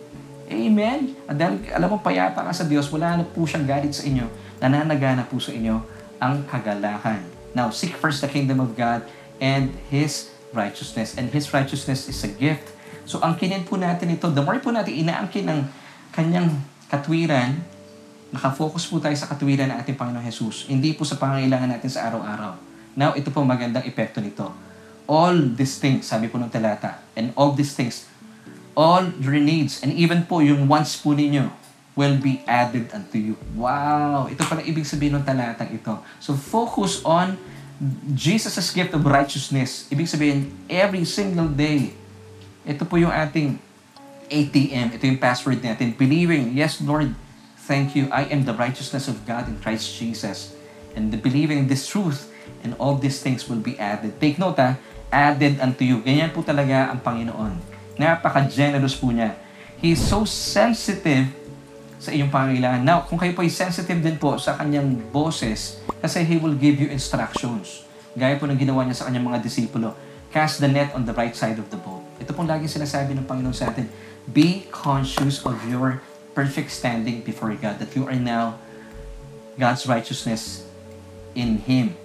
Amen? At dahil alam mo, payapa ka sa Diyos, wala na po siyang galit sa inyo, nananagana po sa inyo ang kagalahan. Now, seek first the kingdom of God and His righteousness. And His righteousness is a gift. So, angkinin po natin ito. The more po natin inaangkin ng kanyang katwiran, nakafocus po tayo sa katwiran ng ating Panginoon Jesus. Hindi po sa pangangailangan natin sa araw-araw. Now, ito po magandang epekto nito. All these things, sabi po ng talata, and all these things, all your needs, and even po yung wants po ninyo, will be added unto you. Wow! Ito pala ibig sabihin ng talatang ito. So, focus on Jesus' gift of righteousness. Ibig sabihin, every single day, ito po yung ating ATM, ito yung password natin, believing, yes Lord, thank you, I am the righteousness of God in Christ Jesus. And the believing this truth, and all these things will be added. Take note ha, added unto you. Ganyan po talaga ang Panginoon. Napaka-generous po niya. He is so sensitive sa iyong pangangailangan. Now, kung kayo po ay sensitive din po sa kanyang boses, kasi He will give you instructions. Gaya po ng ginawa niya sa kanyang mga disipulo. Cast the net on the right side of the boat. Ito pong laging sinasabi ng Panginoon sa atin, be conscious of your perfect standing before God, that you are now God's righteousness in Him.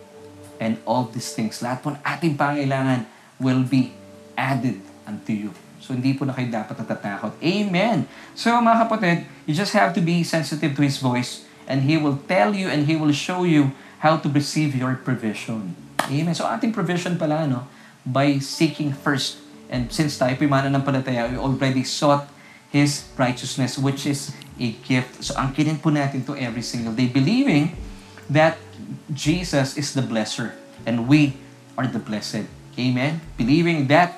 And all these things, lahat po ng ating pangangailangan will be added unto you. So, hindi po na kayo dapat natatakot. Amen! So, mga kapatid, you just have to be sensitive to His voice, and He will tell you and He will show you how to receive your provision. Amen! So, ating provision pala, no? By seeking first. And since tayo po'y mananampalataya, we already sought His righteousness, which is a gift. So, angkinin po natin to every single day, believing that Jesus is the blesser, and we are the blessed. Amen? Believing that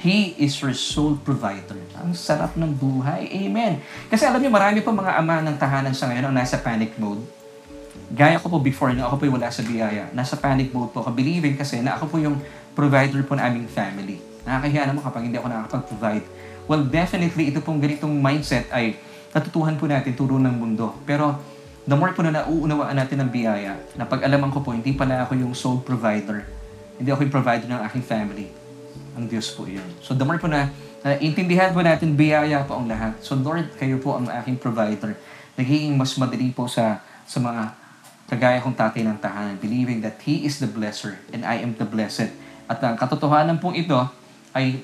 He is your sole provider. Ang sarap ng buhay. Amen. Kasi alam niyo, marami po mga ama ng tahanan sa ngayon ang nasa panic mode. Gaya ko po before, na ako po wala sa biyaya. Nasa panic mode po ako, believing kasi na ako po yung provider po ng aming family. Nakakahiya naman kapag hindi ako nakakapag-provide. Well, definitely, ito pong ganitong mindset ay natutuhan po natin, turo ng mundo. Pero, the more po na nauunawaan natin ng biyaya, na pag-alaman ko po, hindi pala ako yung sole provider. Hindi ako yung provider ng aking family. Ang Diyos po yun. So, the more po na intindihan po natin, biyaya po ang lahat. So, Lord, kayo po ang aking provider. Nagiging mas madali po sa mga kagaya kong tatay ng tahanan, believing that He is the blesser and I am the blessed. At ang katotohanan pong ito ay,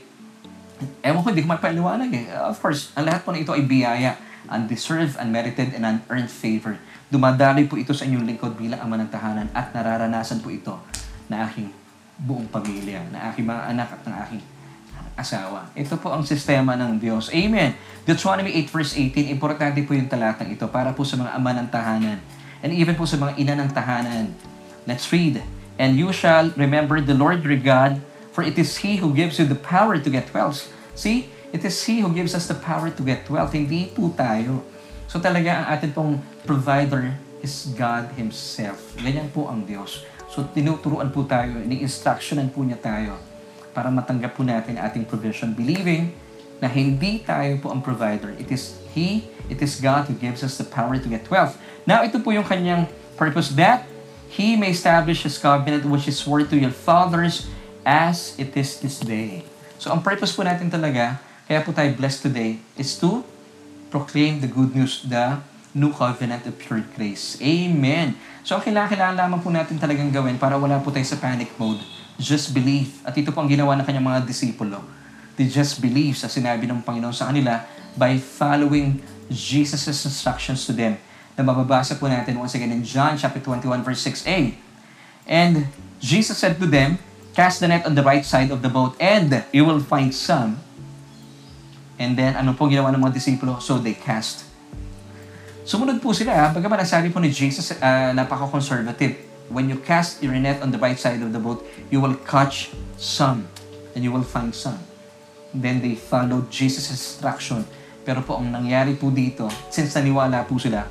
ewan ko, hindi ko mapaliwanag eh. Of course, ang lahat po na ito ay biyaya, undeserved, unmerited, and unearned favor. Dumadaloy po ito sa inyong lingkod bilang ama ng tahanan at nararanasan po ito na aking buong pamilya, na aking mga anak at ng aking asawa. Ito po ang sistema ng Diyos. Amen! Deuteronomy 8 verse 18, importante po yung talatang ito para po sa mga ama ng tahanan and even po sa mga ina ng tahanan. Let's read. And you shall remember the Lord your God, for it is He who gives you the power to get wealth. See? It is He who gives us the power to get wealth. Hindi po tayo. So talaga ang atin pong provider is God Himself. Ganyan po ang Diyos. So, tinuturuan po tayo, ini-instructionan po niya tayo para matanggap po natin ating provision, believing na hindi tayo po ang provider. It is He, it is God who gives us the power to get wealth. Now, ito po yung kanyang purpose, that He may establish His covenant which is swore to your fathers as it is this day. So, ang purpose po natin talaga, kaya po tayo blessed today, is to proclaim the good news, the new covenant of pure grace. Amen! So, ang kailangan lamang po natin talagang gawin para wala po tayo sa panic mode. Just believe. At ito po ang ginawa ng kanyang mga disipulo. They just believe sa sinabi ng Panginoon sa kanila by following Jesus' instructions to them. Na mababasa po natin once again in John chapter 21 verse 6a. And Jesus said to them, cast the net on the right side of the boat and you will find some. And then, ano po ginawa ng mga disipulo? So, they cast. Sumunod po sila, pagkaman nagsabi po ni Jesus, napaka-conservative. When you cast your net on the right side of the boat, you will catch some, and you will find some. Then they followed Jesus' instruction. Pero po, ang nangyari po dito, since naniwala po sila,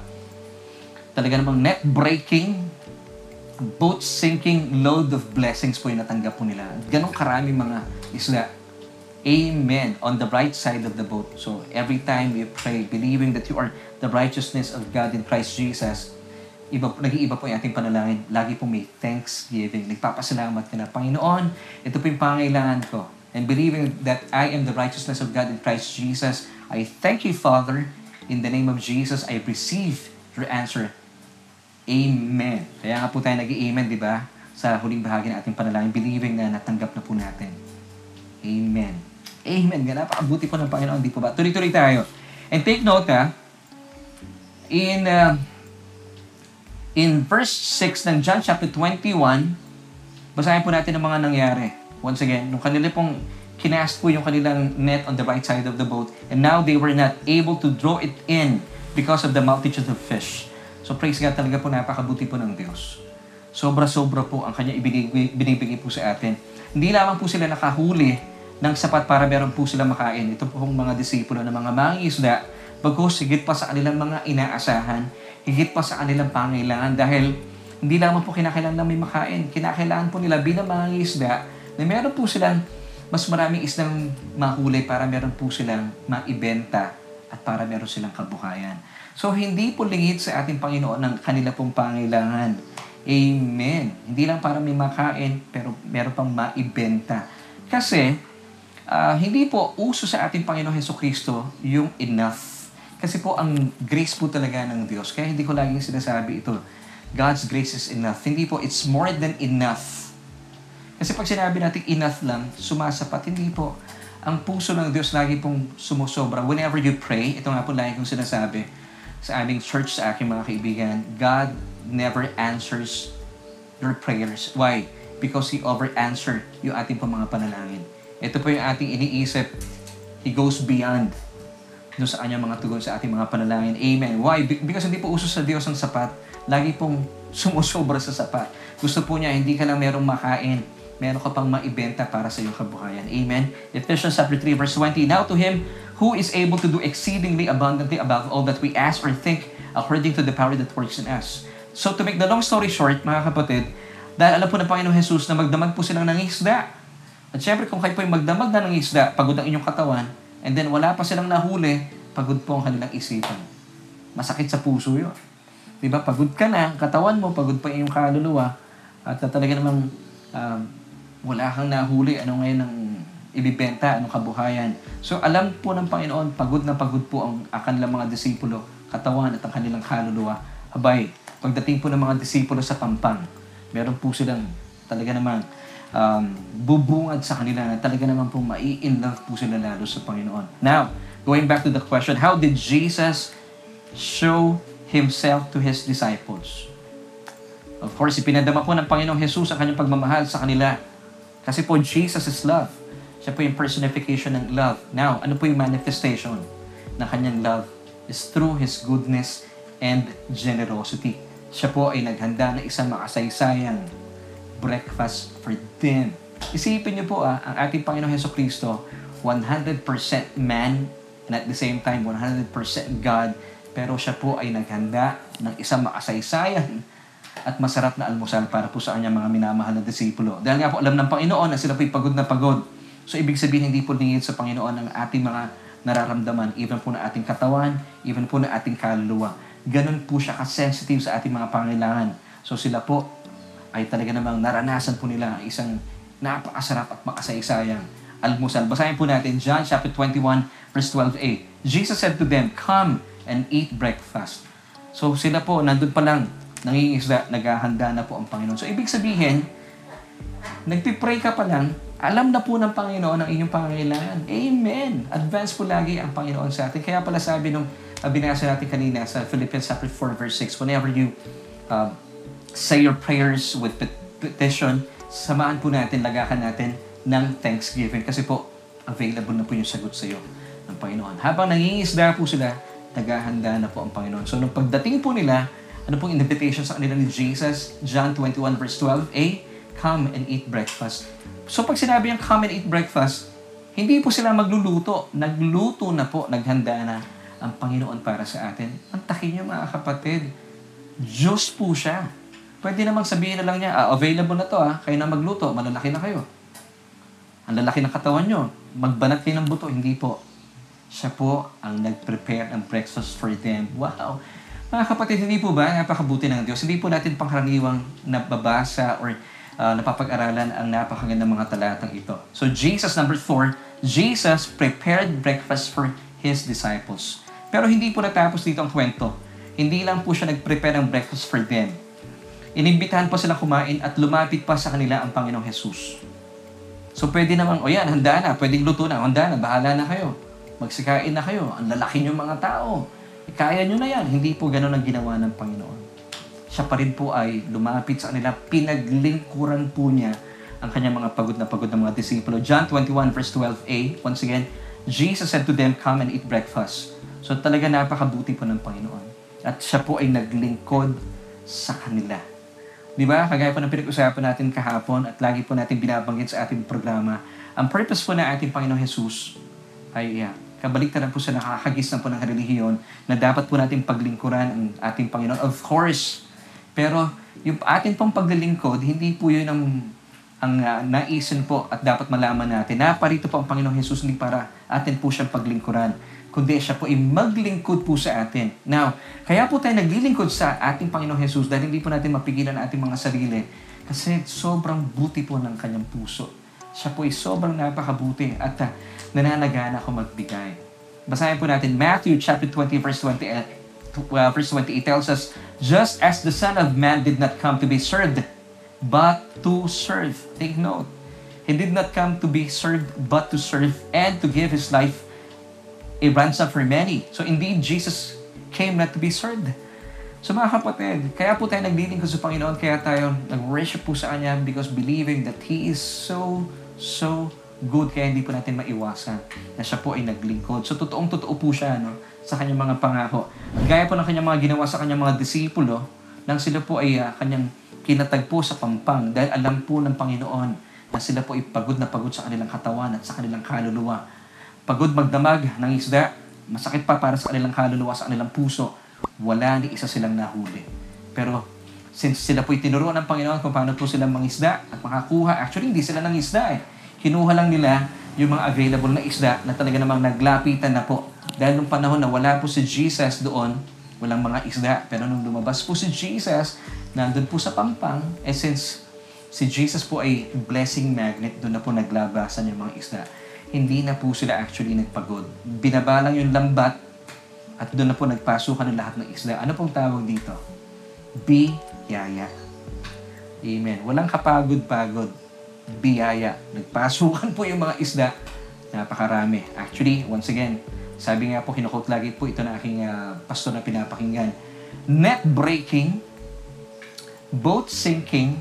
talaga namang net breaking, boat sinking, load of blessings po yung natanggap po nila. Ganong karami mga isla. Amen. On the right side of the boat. So, every time we pray, believing that you are the righteousness of God in Christ Jesus, nag-iiba po yung ating panalangin. Lagi po may thanksgiving. Nagpapasalamat ka na, Panginoon, ito po yung pangailangan ko. And believing that I am the righteousness of God in Christ Jesus, I thank you, Father. In the name of Jesus, I receive your answer. Amen. Kaya nga po tayo nag-i-amen, di ba? Sa huling bahagi ng ating panalangin, believing na natanggap na po natin. Amen. Amen. Nga, napakabuti po ng Panginoon, di po ba? Tuloy-tuloy tayo. And take note, ha? In verse 6 ng John chapter 21, basahin po natin ang mga nangyari. Once again, nung kanila pong kinast po yung kanilang net on the right side of the boat, and now they were not able to draw it in because of the multitude of fish. So praise God, talaga po napakabuti po ng Diyos. Sobra-sobra po ang kanya ibinibigay po sa atin. Hindi lamang po sila nakahuli ng sapat para meron po sila makain. Ito po ang mga disipulo ng mga mangingisda, bagos higit pa sa kanilang mga inaasahan, higit pa sa kanilang pangailangan, dahil hindi lamang po kinakailangan na may makain. Kinakailangan po nila bilang mangingisda na meron po silang mas maraming isdang mahuli para meron po silang maibenta at para meron silang kabuhayan. So, hindi po lingid sa ating Panginoon ang kanila pong pangailangan. Amen. Hindi lang para may makain, pero meron pang maibenta. Kasi, hindi po uso sa ating Panginoon Jesucristo yung enough. Kasi po, ang grace po talaga ng Diyos. Kaya hindi ko laging sinasabi ito. God's grace is enough. Hindi po, it's more than enough. Kasi pag sinabi natin enough lang, sumasapat. Hindi po. Ang puso ng Diyos lagi pong sumusobra. Whenever you pray, ito nga po lagi kong sinasabi sa aming church, sa aking mga kaibigan, God never answers your prayers. Why? Because He over-answered yung ating mga panalangin. Ito po yung ating iniisip. He goes beyond doon sa kanyang mga tugon sa ating mga panalangin. Amen. Why? Because hindi po uso sa Diyos ang sapat. Lagi pong sumusobra sa sapat. Gusto po niya, hindi ka lang merong makain. Meron ka pang maibenta para sa iyong kabuhayan. Amen. Ephesians 3 verse 20. Now to Him, who is able to do exceedingly abundantly above all that we ask or think according to the power that works in us. So to make the long story short, mga kapatid, dahil alam po ng Panginoon Jesus na magdamag po silang nangisda. At syempre kung kayo po yung magdamag na nangisda, pagod ang inyong katawan, and then wala pa silang nahuli, pagod po ang kanilang isipan. Masakit sa puso yun. Diba? Pagod ka na, katawan mo, pagod pa yung kaluluwa, at talaga namang wala kang nahuli, ano ngayon ang ibibenta, anong kabuhayan. So, alam po ng Panginoon, pagod na pagod po ang kanilang mga disipulo, katawan at ang kanilang kaluluwa. Habay, pagdating po ng mga disipulo sa pampang, meron po silang talaga namang bubungad sa kanila na talaga naman po mai-inlove po sila lalo sa Panginoon. Now, going back to the question, how did Jesus show Himself to His disciples? Of course, ipinadama po ng Panginoong Jesus ang kanyang pagmamahal sa kanila. Kasi po, Jesus is love. Siya po yung personification ng love. Now, ano po yung manifestation ng kanyang love? Is through His goodness and generosity. Siya po ay naghanda ng isang makasaysayang breakfast for them. Isipin niyo po, ang ating Panginoong Jesucristo, 100% man and at the same time, 100% God. Pero siya po ay naghanda ng isang makasaysayang at masarap na almusal para po sa kanyang mga minamahal na disipulo. Dahil nga po, alam ng Panginoon na sila po'y pagod na pagod. So, ibig sabihin, hindi po ningit sa Panginoon ang ating mga nararamdaman, even po na ating katawan, even po na ating kaluluwa. Ganun po siya ka-sensitive sa ating mga pangailangan. So, sila po ay talaga namang naranasan po nila isang napakasarap at makasaysayang almusal. Basahin po natin, John chapter 21, verse 12a. Jesus said to them, "Come and eat breakfast." So, sila po, nandun pa lang, nangingisda, naghahanda na po ang Panginoon. So, ibig sabihin, nagpipray ka pa lang, alam na po ng Panginoon ang inyong pangailangan. Amen! Advance po lagi ang Panginoon sa atin. Kaya pala sabi nung binasa natin kanina sa Philippians 4 verse 6, whenever you say your prayers with petition, samahan po natin, lagakan natin ng thanksgiving. Kasi po, available na po yung sagot sa iyo ng Panginoon. Habang nangingisda po sila, naghahanda na po ang Panginoon. So, nung pagdating po nila, ano pong invitation sa kanila ni Jesus? John 21 verse 12a, come and eat breakfast. So, pag sinabi niyang come and eat breakfast, hindi po sila magluluto. Nagluto na po, naghanda na ang Panginoon para sa atin. Ang taki niyo mga kapatid, Diyos po siya. Pwede namang sabihin na lang niya, available na to kayo na magluto, malalaki na kayo. Ang lalaki ng katawan niyo, magbanat kayo ng buto. Hindi po. Siya po ang nag-prepare ng breakfast for them. Wow! Mga kapatid, hindi po ba napakabuti ng Diyos? Hindi po natin pangkaraniwang nababasa or napapag-aralan ang napakagandang mga talatang ito. So, Jesus, number 4, Jesus prepared breakfast for His disciples. Pero hindi po natapos dito ang kwento. Hindi lang po siya nag-prepare ng breakfast for them. Inimbitahan po sila kumain at lumapit pa sa kanila ang Panginoong Jesus. So, pwede naman, o yan, handa na, pwedeng luto na, handa na, bahala na kayo. Magsikain na kayo, ang lalaki niyong mga tao. Kaya niyo na yan. Hindi po ganun ang ginawa ng Panginoon. Siya pa rin po ay lumapit sa kanila, pinaglingkuran po niya ang kanyang mga pagod na mga disipulo. John 21 verse 12a, once again, Jesus said to them, come and eat breakfast. So talaga napakabuti po ng Panginoon. At siya po ay naglingkod sa kanila. Diba? Kagaya po ng pinag-usapan natin kahapon at lagi po natin binabanggit sa ating programa, ang purpose po ng ating Panginoong Jesus ay kabaliktaran po sa nakakagisnan po ng relihiyon na dapat po natin paglingkuran ang ating Panginoon. Of course. Pero yung atin pong paglilingkod, hindi po yun ang naisin po at dapat malaman natin. Naparito po ang Panginoong Jesus hindi para atin po siyang paglingkuran, kundi siya po ay maglingkod po sa atin. Now, kaya po tayo naglilingkod sa ating Panginoong Jesus dahil hindi po natin mapigilan ang ating mga sarili kasi sobrang buti po ng kanyang puso. Siya po ay sobrang napakabuti at nananagana ko magbigay. Basahin po natin Matthew chapter 20 verse 28 tells us, just as the Son of Man did not come to be served, but to serve. Take note. He did not come to be served, but to serve and to give His life a ransom for many. So indeed, Jesus came not to be served. So mga kapatid, kaya po tayo naglilingkod sa Panginoon, kaya tayo nag-worship po sa Kanya because believing that He is so good, kaya hindi po natin maiwasan na siya po ay naglingkod. So totoong-totoo po siya sa Kanyang mga pangako. Gaya po ng Kanyang mga ginawa sa Kanyang mga disipulo, nang sila po ay Kanyang kinatagpo sa pampang dahil alam po ng Panginoon na sila po ay pagod na pagod sa kanilang katawan at sa kanilang kaluluwa. Pagod magdamag ng isda, masakit pa para sa kanilang kaluluwa, sa kanilang puso. Wala ni isa silang nahuli. Pero since sila po ay tinuruan ng Panginoon kung paano po silang mangisda at makakuha, actually hindi sila nangisda. Kinuha lang nila yung mga available na isda na talaga namang naglapitan na po. Dahil nung panahon na wala po si Jesus doon, walang mga isda. Pero nung lumabas po si Jesus, nandun po sa pampang, since si Jesus po ay blessing magnet, doon na po naglabasan yung mga isda. Hindi na po sila actually nagpagod. Binabalang yung lambat at doon na po nagpasukan ng lahat ng isda. Ano pong tawag dito? Biyaya. Amen. Walang kapagod-pagod. Biyaya. Nagpasukan po yung mga isda. Napakarami. Actually, once again, sabi nga po, kinukot lagi po ito na aking pastor na pinapakinggan. Net breaking, boat sinking,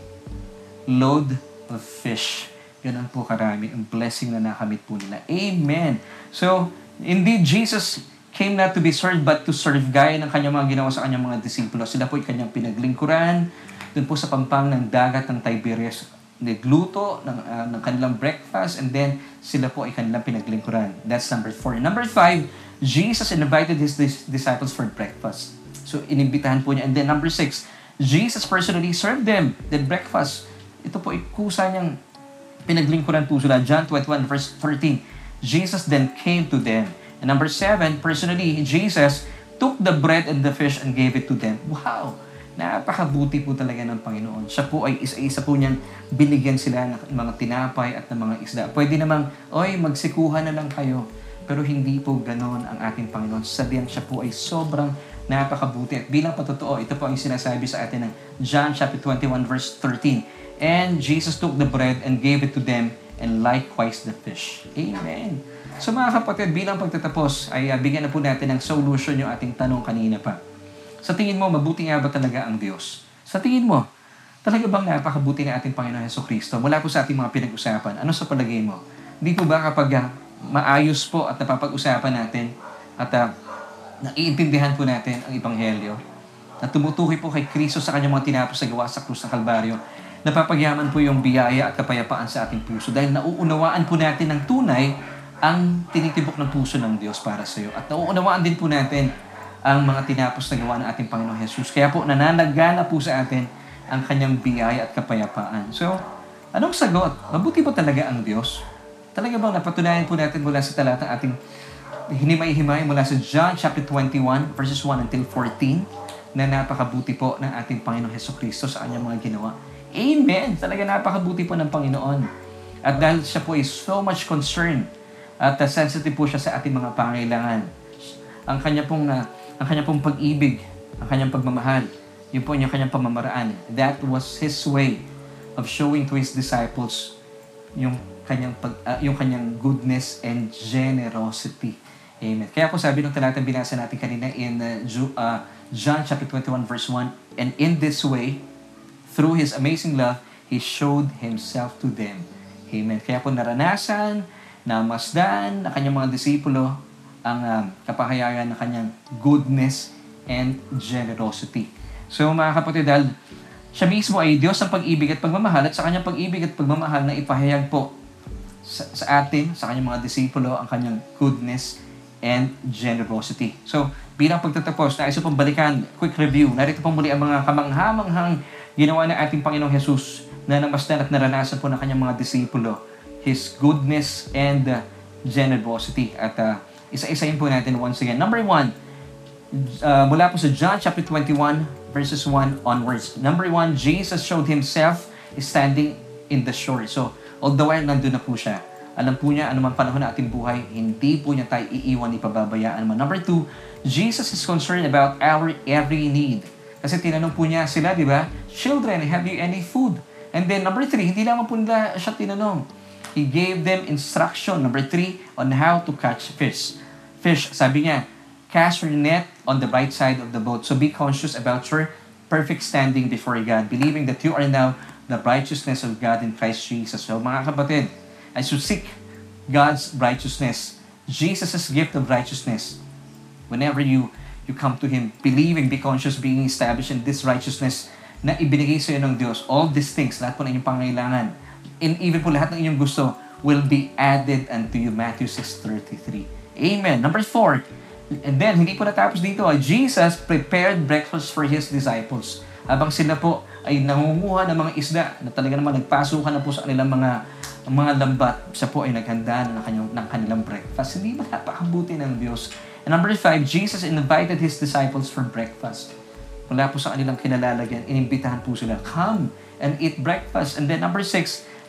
load of fish. Yun ang po karami, ang blessing na nakamit po nila. Amen. So, indeed, Jesus came not to be served but to serve. Gaya ng kanyang mga ginawa sa kanyang mga disipulo. Sila po yung kanyang pinaglingkuran. Doon po sa pampang ng dagat ng Tiberias. Nagluto ng kanilang breakfast and then sila po ay kanilang pinaglingkuran. That's number 4. Number 5, Jesus invited His disciples for breakfast. So, inimbitahan po niya. And then number 6, Jesus personally served them the breakfast. Ito po ay kusa niyang pinaglingkuran po sila. John 21 verse 13, Jesus then came to them. And number 7, personally, Jesus took the bread and the fish and gave it to them. Wow! Napakabuti po talaga ng Panginoon. Siya po ay isa-isa po niyan, binigyan sila ng mga tinapay at ng mga isda. Pwede namang, oy, magsikuhan na lang kayo. Pero hindi po ganon ang ating Panginoon. Sabihan siya po ay sobrang napakabuti. At bilang patotoo, ito po ang sinasabi sa atin ng John chapter 21 verse 13. And Jesus took the bread and gave it to them and likewise the fish. Amen. So mga kapatid, bilang pagtatapos ay bigyan na po natin ng solution yung ating tanong kanina pa. Sa tingin mo, mabuti nga ba talaga ang Diyos? Sa tingin mo, talaga bang napakabuti na ating Panginoon Jesucristo? Mula po sa ating mga pinag-usapan, ano sa palagay mo? Hindi po ba kapag maayos po at napapag-usapan natin at na iintindihan po natin ang Ebanghelyo na tumutukoy po kay Kristo sa kanyang mga tinapos na gawa sa krus ng Kalbaryo. Napapagyaman po yung biyaya at kapayapaan sa ating puso dahil nauunawaan po natin ng tunay ang tinitibok ng puso ng Diyos para sa iyo. At nauunawaan din po natin ang mga tinapos na gawa ng ating Panginoong Jesus. Kaya po nananagana po sa atin ang kanyang biyaya at kapayapaan. So, anong sagot? Mabuti po talaga ang Diyos? Talaga bang napatunayan po natin mula sa talata ating hinimay-himay mula sa John chapter 21 verses 1 until 14 na napakabuti po ng ating Panginoong Jesucristo sa kanyang mga ginawa. Amen! Talaga napakabuti po ng Panginoon. At dahil siya po is so much concerned at sensitive po siya sa ating mga pangailangan. Ang kanya pong pag-ibig, ang kanyang pagmamahal, yun po yung kanyang pamamaraan. That was His way of showing to His disciples yung kanyang goodness and generosity. Amen. Kaya po sabi ng talatang binasa natin kanina in John chapter 21 verse 1, and in this way, through His amazing love, He showed Himself to them. Amen. Kaya po naranasan, namasdan na kanyang mga disipulo ang kapahayagan ng kanyang goodness and generosity. So mga kapatid, dahil siya mismo ay Diyos ng pag-ibig at pagmamahal at sa kanyang pag-ibig at pagmamahal na ipahayag po sa atin, sa kanyang mga disipulo, ang kanyang goodness and generosity. So bilang pagtatapos, nais pong balikan, quick review, narito pong muli ang mga kamanghamanghang ginawa ng ating Panginoong Jesus na namasdan at naranasan po ng kanyang mga disipulo, His goodness and generosity. At isa-isahin po natin once again. Number 1, mula po sa John chapter 21 verses 1 onwards. Number 1, Jesus showed Himself standing in the shore. So, all the while, nandun na po siya. Alam po niya, anumang panahon na ating buhay, hindi po niya tayo iiwan, ipababayaan man. Number 2, Jesus is concerned about our every need. Kasi tinanong po niya sila, di ba? Children, have you any food? And then number 3, hindi lamang po nila siya tinanong. He gave them instruction, number 3, on how to catch fish. Sabi niya, cast your net on the right side of the boat. So be conscious about your perfect standing before God, believing that you are now the righteousness of God in Christ Jesus. So mga kapatid, as you seek God's righteousness, Jesus' gift of righteousness, whenever you come to Him, believing, be conscious, being established in this righteousness na ibinigay sa iyo ng Diyos, all these things, lahat po na inyong pangailangan, and even po lahat ng inyong gusto, will be added unto you. Matthew 6:33. Amen. Number 4, and then, hindi po natapos dito, Jesus prepared breakfast for His disciples. Habang sila po ay nangunguha ng mga isda na talaga naman nagpasukan na po sa kanilang mga lambat, siya po ay naghanda ng kanilang breakfast. Hindi ba napakabuti ng Diyos? And number 5, Jesus invited His disciples for breakfast. Mula po sa kanilang kinalalagyan, inimbitahan po sila, come and eat breakfast. And then number 6,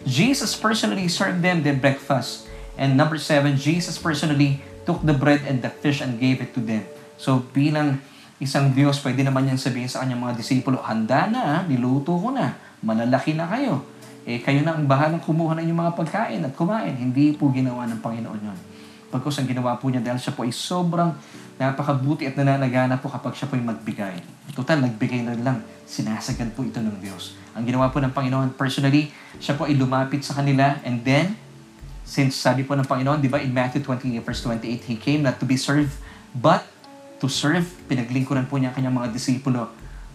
Jesus personally served them their breakfast. And number 7, Jesus personally took the bread and the fish and gave it to them. So bilang isang Diyos, pwede naman yan sabihin sa kanyang mga disipulo, handa na, niluto ko na, malalaki na kayo. Eh, kayo na ang bahalang kumuha ng inyong mga pagkain at kumain. Hindi po ginawa ng Panginoon yun. Pagkos ang ginawa po niya dahil siya po ay sobrang napakabuti at nananagana po kapag siya po ay magbigay. Total, nagbigay na lang. Sinasagad po ito ng Diyos. Ang ginawa po ng Panginoon personally, siya po ay lumapit sa kanila and then, since sabi po ng Panginoon, di ba, in Matthew 28 verse 28, He came not to be served, but to serve. Pinaglingkuran po niya ang kanyang mga disipulo.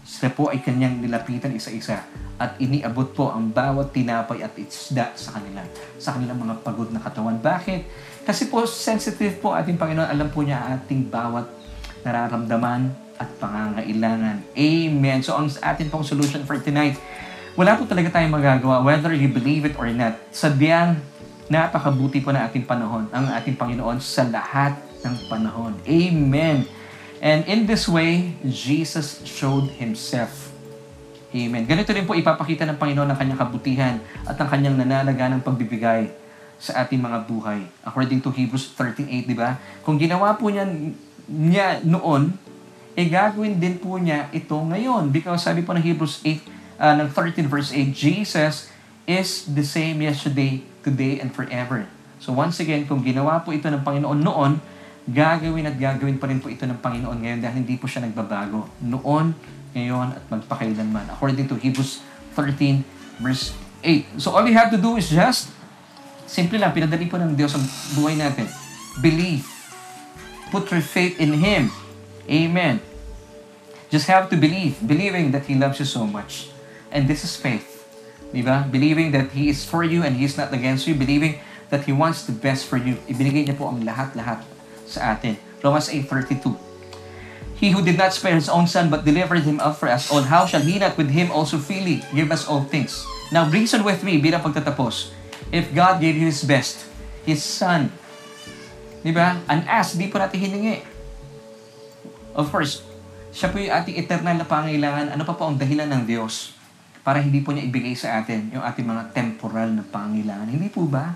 Sila po ay kanyang nilapitan isa-isa at iniabot po ang bawat tinapay at isda sa kanila, sa kanilang mga pagod na katawan. Bakit? Kasi po sensitive po ating Panginoon. Alam po niya ating bawat nararamdaman at pangangailangan. Amen. So ang atin pong solution for tonight, wala po talaga tayong magagawa whether you believe it or not. Sadyang napakabuti po na ating panahon, ang ating Panginoon sa lahat ng panahon. Amen. And in this way, Jesus showed Himself. Amen. Ganito rin po ipapakita ng Panginoon ang kanyang kabutihan at ang kanyang nanalaganang pagbibigay sa ating mga buhay. According to Hebrews 13:8, di ba? Kung ginawa po niya noon, eh gagawin din po niya ito ngayon. Because sabi po ng Hebrews 13 verse 8, Jesus is the same yesterday, today, and forever. So once again, kung ginawa po ito ng Panginoon noon, gagawin at gagawin pa rin po ito ng Panginoon ngayon dahil hindi po siya nagbabago noon, ngayon, at magpakailanman. According to Hebrews 13 verse 8. So all you have to do is just, simple lang, pinadali po ng Diyos ang buhay natin. Believe. Put your faith in Him. Amen. Just have to believe. Believing that He loves you so much. And this is faith. Diba? Believing that He is for you and He is not against you. Believing that He wants the best for you. Ibinigay niya po ang lahat-lahat sa atin. Romans 8:32. He who did not spare His own Son but delivered Him up for us all, how shall He not with Him also freely give us all things? Now, reason with me bilang pagtatapos. If God gave you His best, His Son, diba? An ass, di po natin hiningi. Of course, siya po yung ating eternal na pangailangan. Ano pa ang dahilan ng Diyos para hindi po niya ibigay sa atin yung ating mga temporal na pangailangan? Hindi po ba?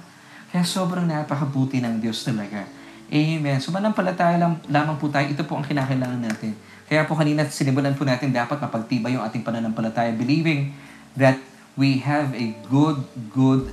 Kaya sobrang napakabuti ng Diyos talaga. Amen. So, manampalataya lamang po tayo. Ito po ang kinakailangan natin. Kaya po kanina sinimulan po natin dapat mapagtibay yung ating pananampalataya, believing that we have a good, good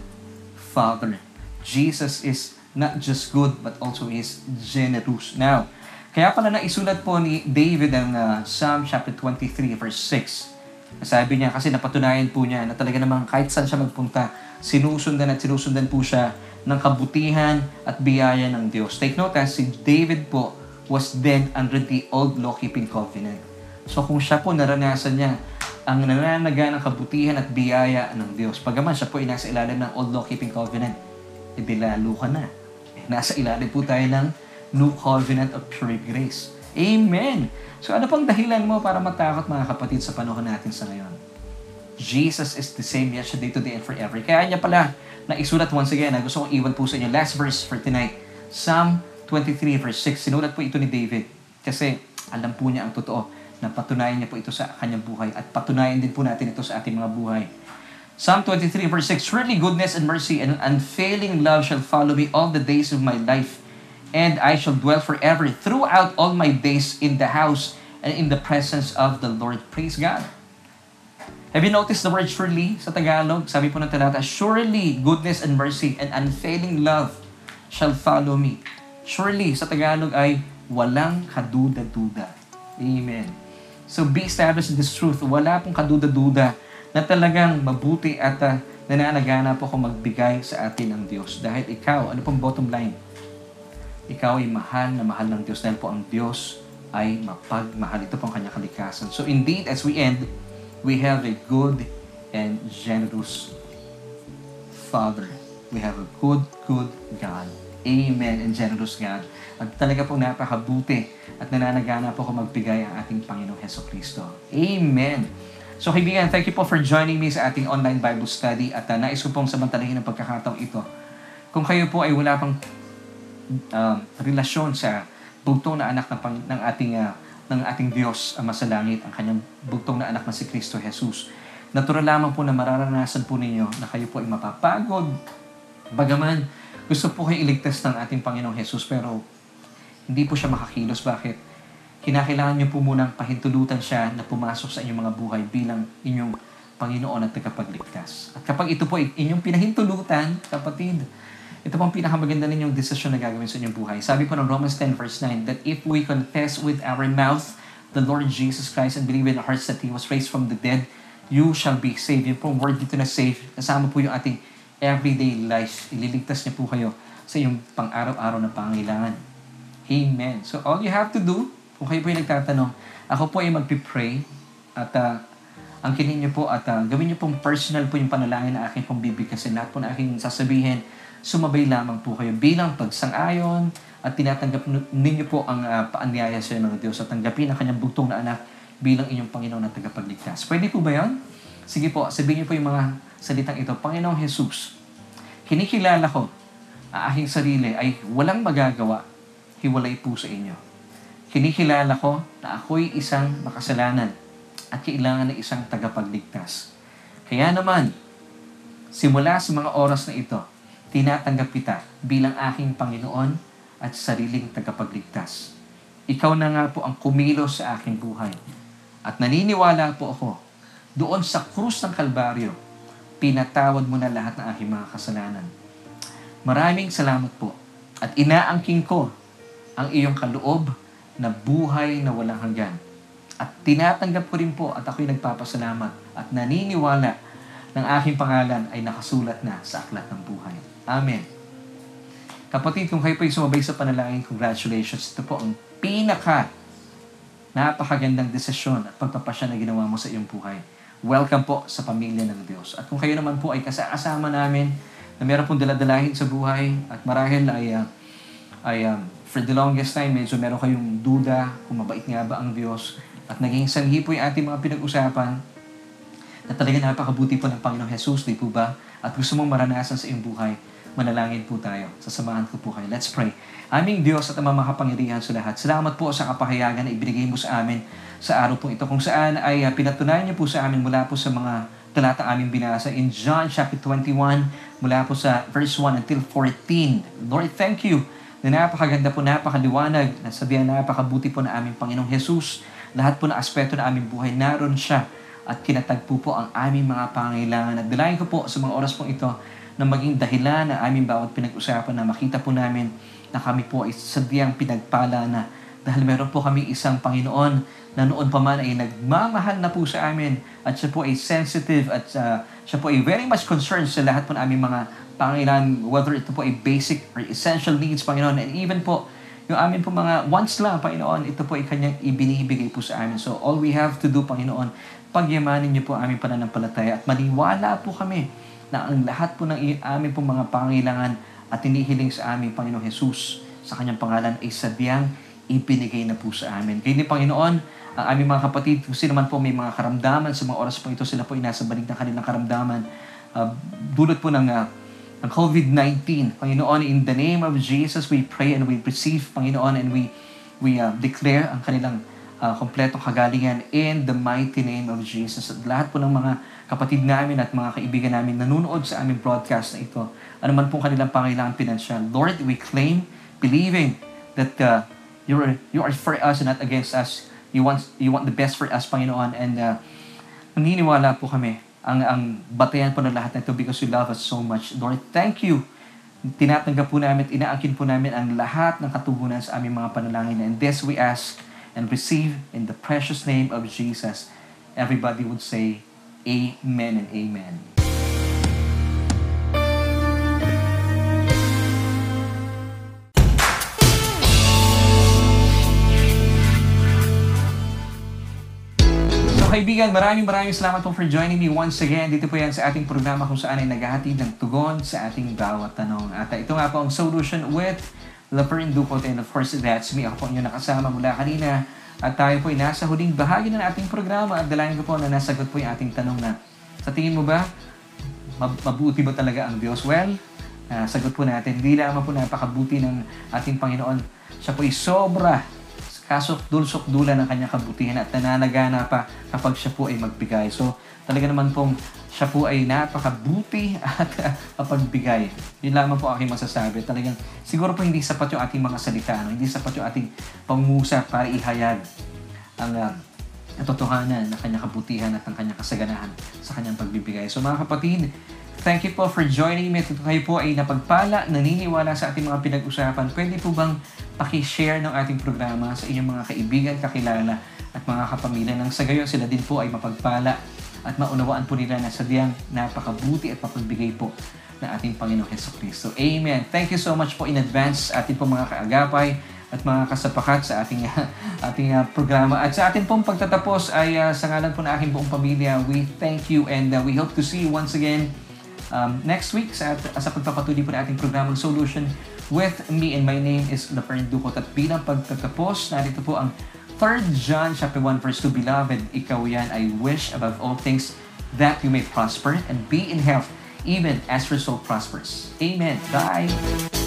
Father. Jesus is not just good, but also is generous. Now, kaya pala naisulat po ni David ang Psalm chapter 23, verse 6. Sabi niya, kasi napatunayan po niya na talaga namang kahit saan siya magpunta, sinusundan at sinusundan po siya ng kabutihan at biyaya ng Diyos. Take note, si David po was then under the old law-keeping covenant. So kung siya po naranasan niya ang nananaga ng kabutihan at biyaya ng Diyos, pagkaman siya po ay nasa ilalim ng old law-keeping covenant, ibilalo ka na. Nasa ilalim po tayo ng new covenant of pure grace. Amen! So ano pang dahilan mo para matakot, mga kapatid, sa panahon natin sa ngayon? Jesus is the same yesterday, today, and forever. Kaya niya pala na isulat once again. Gusto kong iwan po sa inyo. Last verse for tonight. Psalm 23 verse 6. Sinulat po ito ni David. Kasi alam po niya ang totoo. Napatunayan niya po ito sa kanyang buhay. At patunayan din po natin ito sa ating mga buhay. Psalm 23 verse 6. Surely goodness and mercy and unfailing love shall follow me all the days of my life. And I shall dwell forever throughout all my days in the house and in the presence of the Lord. Praise God. Have you noticed the word surely sa Tagalog? Sabi po ng talata, surely goodness and mercy and unfailing love shall follow me. Surely sa Tagalog ay walang kaduda-duda. Amen. So be established in this truth. Wala pong kaduda-duda na talagang mabuti at nananagana po kung magbigay sa atin ng Diyos. Dahil ikaw, ano pong bottom line? Ikaw ay mahal na mahal ng Diyos dahil po ang Diyos ay mapagmahal. Ito po ang kanyang kalikasan. So indeed, as we end, we have a good and generous Father. We have a good, good God. Amen, and generous God. At talaga po napakabuti at nananagana po kung magbigay ang ating Panginoong Jesucristo. Amen. So kaibigan, thank you po for joining me sa ating online Bible study. At nais ko pong samantalahin ang pagkakataong ito. Kung kayo po ay wala pang relasyon sa bugtong na anak ng ating Diyos Ama sa Langit, ang kanyang bugtong na anak na si Kristo Jesus. Natural lamang po na mararanasan po ninyo na kayo po ay mapapagod. Bagaman, gusto po kayo iligtas ng ating Panginoong Jesus, pero hindi po siya makakilos. Bakit? Kinakailangan niyo po munang pahintulutan siya na pumasok sa inyong mga buhay bilang inyong Panginoon at tagapagligtas. At kapag ito po ay inyong pinahintulutan, kapatid, ito pong pinakamaganda ninyong desisyon na gagawin sa inyong buhay. Sabi po ng Romans 10 verse 9, that if we confess with our mouth the Lord Jesus Christ and believe in our hearts that He was raised from the dead, you shall be saved. Yung pong word dito na saved, kasama po yung ating everyday life. Ililigtas niya po kayo sa iyong pang-araw-araw na pangailangan. Amen. So all you have to do, kung kayo po yung nagtatanong, ako po ay magpipray at angkinin niyo po at gawin niyo pong personal po yung panalangin na aking pong bibigkasin. Lahat po na aking sasabihin, sumabay lamang po kayo bilang pagsang-ayon at tinatanggap ninyo po ang paanyaya sa ng Diyos at tanggapin ang kanyang bugtong na anak bilang inyong Panginoon at tagapagligtas. Pwede po ba yun? Sige po, sabihin niyo po yung mga salitang ito. Panginoong Jesus, kinikilala ko ang aking sarili ay walang magagawa, hiwalay po sa inyo. Kinikilala ko na ako'y isang makasalanan at kailangan ng isang tagapagligtas. Kaya naman, simula sa mga oras na ito, tinatanggap kita bilang aking Panginoon at sariling tagapagligtas. Ikaw na nga po ang kumilos sa aking buhay. At naniniwala po ako, doon sa krus ng Kalbaryo, pinatawad mo na lahat ng aking mga kasalanan. Maraming salamat po. At inaangking ko ang iyong kaloob na buhay na walang hanggan. At tinatanggap ko rin po at ako'y nagpapasalamat at naniniwala ng aking pangalan ay nakasulat na sa aklat ng buhay. Amen. Kapatid, kung kayo po ay sumabay sa panalangin, congratulations. Ito po ang pinaka Napakagandang desisyon at pagpapasya na ginawa mo sa iyong buhay. Welcome po sa pamilya ng Diyos. At kung kayo naman po ay kasama namin na meron pong daladalahin sa buhay at marahil ay for the longest time medyo meron kayong duda kung mabait nga ba ang Diyos at naging sanhi po yung ating mga pinag-usapan na talaga napakabuti po ng Panginoong Jesus, di po ba? At gusto mong maranasan sa iyong buhay, manalangin po tayo. Sasamahan ko po kayo. Let's pray. Aming Diyos at Ama makapangyarihan sa lahat, salamat po sa kapahayagan na ibinigay mo sa amin sa araw po ito kung saan ay pinatunayan niyo po sa amin mula po sa mga talata aming binasa in John chapter 21 mula po sa verse 1 until 14. Lord, thank you na napakaganda po, napakaliwanag, nasabihan napakabuti po na aming Panginoong Jesus. Lahat po ng aspeto na aming buhay, naroon siya at kinatagpo po ang aming mga pangailangan. At dalayan ko po sa mga oras pong ito na maging dahilan na aming bawat pinag-usapan na makita po namin na kami po ay sadyang pinagpala na dahil meron po kami isang Panginoon na noon pa man ay nagmamahal na po sa amin at siya po ay sensitive at siya po ay very much concerned sa lahat po ng aming mga pangailangan, whether ito po ay basic or essential needs, Panginoon, and even po yung amin po mga once lang, Panginoon, ito po ay kanyang ibinibigay po sa amin. So all we have to do, Panginoon, pagyamanin niyo po aming pananampalataya at maniwala po kami na ang lahat po ng aming po mga pangailangan at hinihiling sa aming Panginoong Jesus sa kanyang pangalan ay sadyang ibinigay na po sa amin. Kaya ni Panginoon, ang aming mga kapatid, kung sino man po may mga karamdaman sa mga oras po ito, sila po ay nasa balik ng kanilang karamdaman. Dulot po ng COVID-19. Panginoon, in the name of Jesus, we pray and we receive, Panginoon, and we declare ang kanilang kompletong kagalingan in the mighty name of Jesus. At lahat po ng mga kapatid namin at mga kaibigan namin nanunood sa aming broadcast na ito, ano man pong kanilang pangailangan pinansyal, Lord, we claim, believing that you are for us and not against us. You want the best for us, Panginoon. And naniniwala po kami ang batayan po ng lahat na ito because you love us so much. Lord, thank you. Tinatanggap po namin at inaakin po namin ang lahat ng katugunan sa aming mga panalangin. And this we ask and receive in the precious name of Jesus. Everybody would say, Amen and Amen. So kaibigan, maraming salamat po for joining me once again. Dito po yan sa ating programa kung saan ay naghahatid ng tugon sa ating bawat tanong. At ito nga po ang Solution with Laverne Ducote. And of course, that's me. Ako po ang inyong nakasama mula kanina. At tayo po ay nasa huling bahagi na ating programa at dalayan ko po na nasagot po yung ating tanong na sa tingin mo ba, mabuti ba talaga ang Diyos? Well, sagot po natin, hindi lamang po napakabuti ng ating Panginoon. Siya po ay sobra, kasok-dula ng kanyang kabutihan at nananagana pa kapag siya po ay magbigay. So, talaga naman pong siya po ay napakabuti at kapagbigay. Yun lamang po aking masasabi. Talagang siguro po hindi sapat yung ating mga salita, hindi sapat yung ating pangungusap para ihayag ang katotohanan na kanyang kabutihan at ang kanyang kasaganahan sa kanyang pagbibigay. So mga kapatid, thank you po for joining me. At kung kayo po ay napagpala, naniniwala sa ating mga pinag-usapan, pwede po bang pakishare ng ating programa sa inyong mga kaibigan, kakilala at mga kapamilya nang sa gayon sila din po ay mapagpala at maunawaan po nila na sadyang napakabuti at mapagbigay po ng ating Panginoong Hesukristo. Amen. Thank you so much po in advance sa ating po mga kaagapay at mga kasapakat sa ating programa. At sa ating pong pagtatapos ay sa ngalan po ng aking buong pamilya, we thank you and we hope to see you once again next week sa pagpapatuloy po ng ating programang Solution with me, and my name is Laverne Ducote. At bilang pagtatapos, narito po ang 3rd John chapter 1 verse 2, Beloved, ikaw yan, I wish above all things that you may prosper and be in health, even as your soul prospers. Amen. Bye!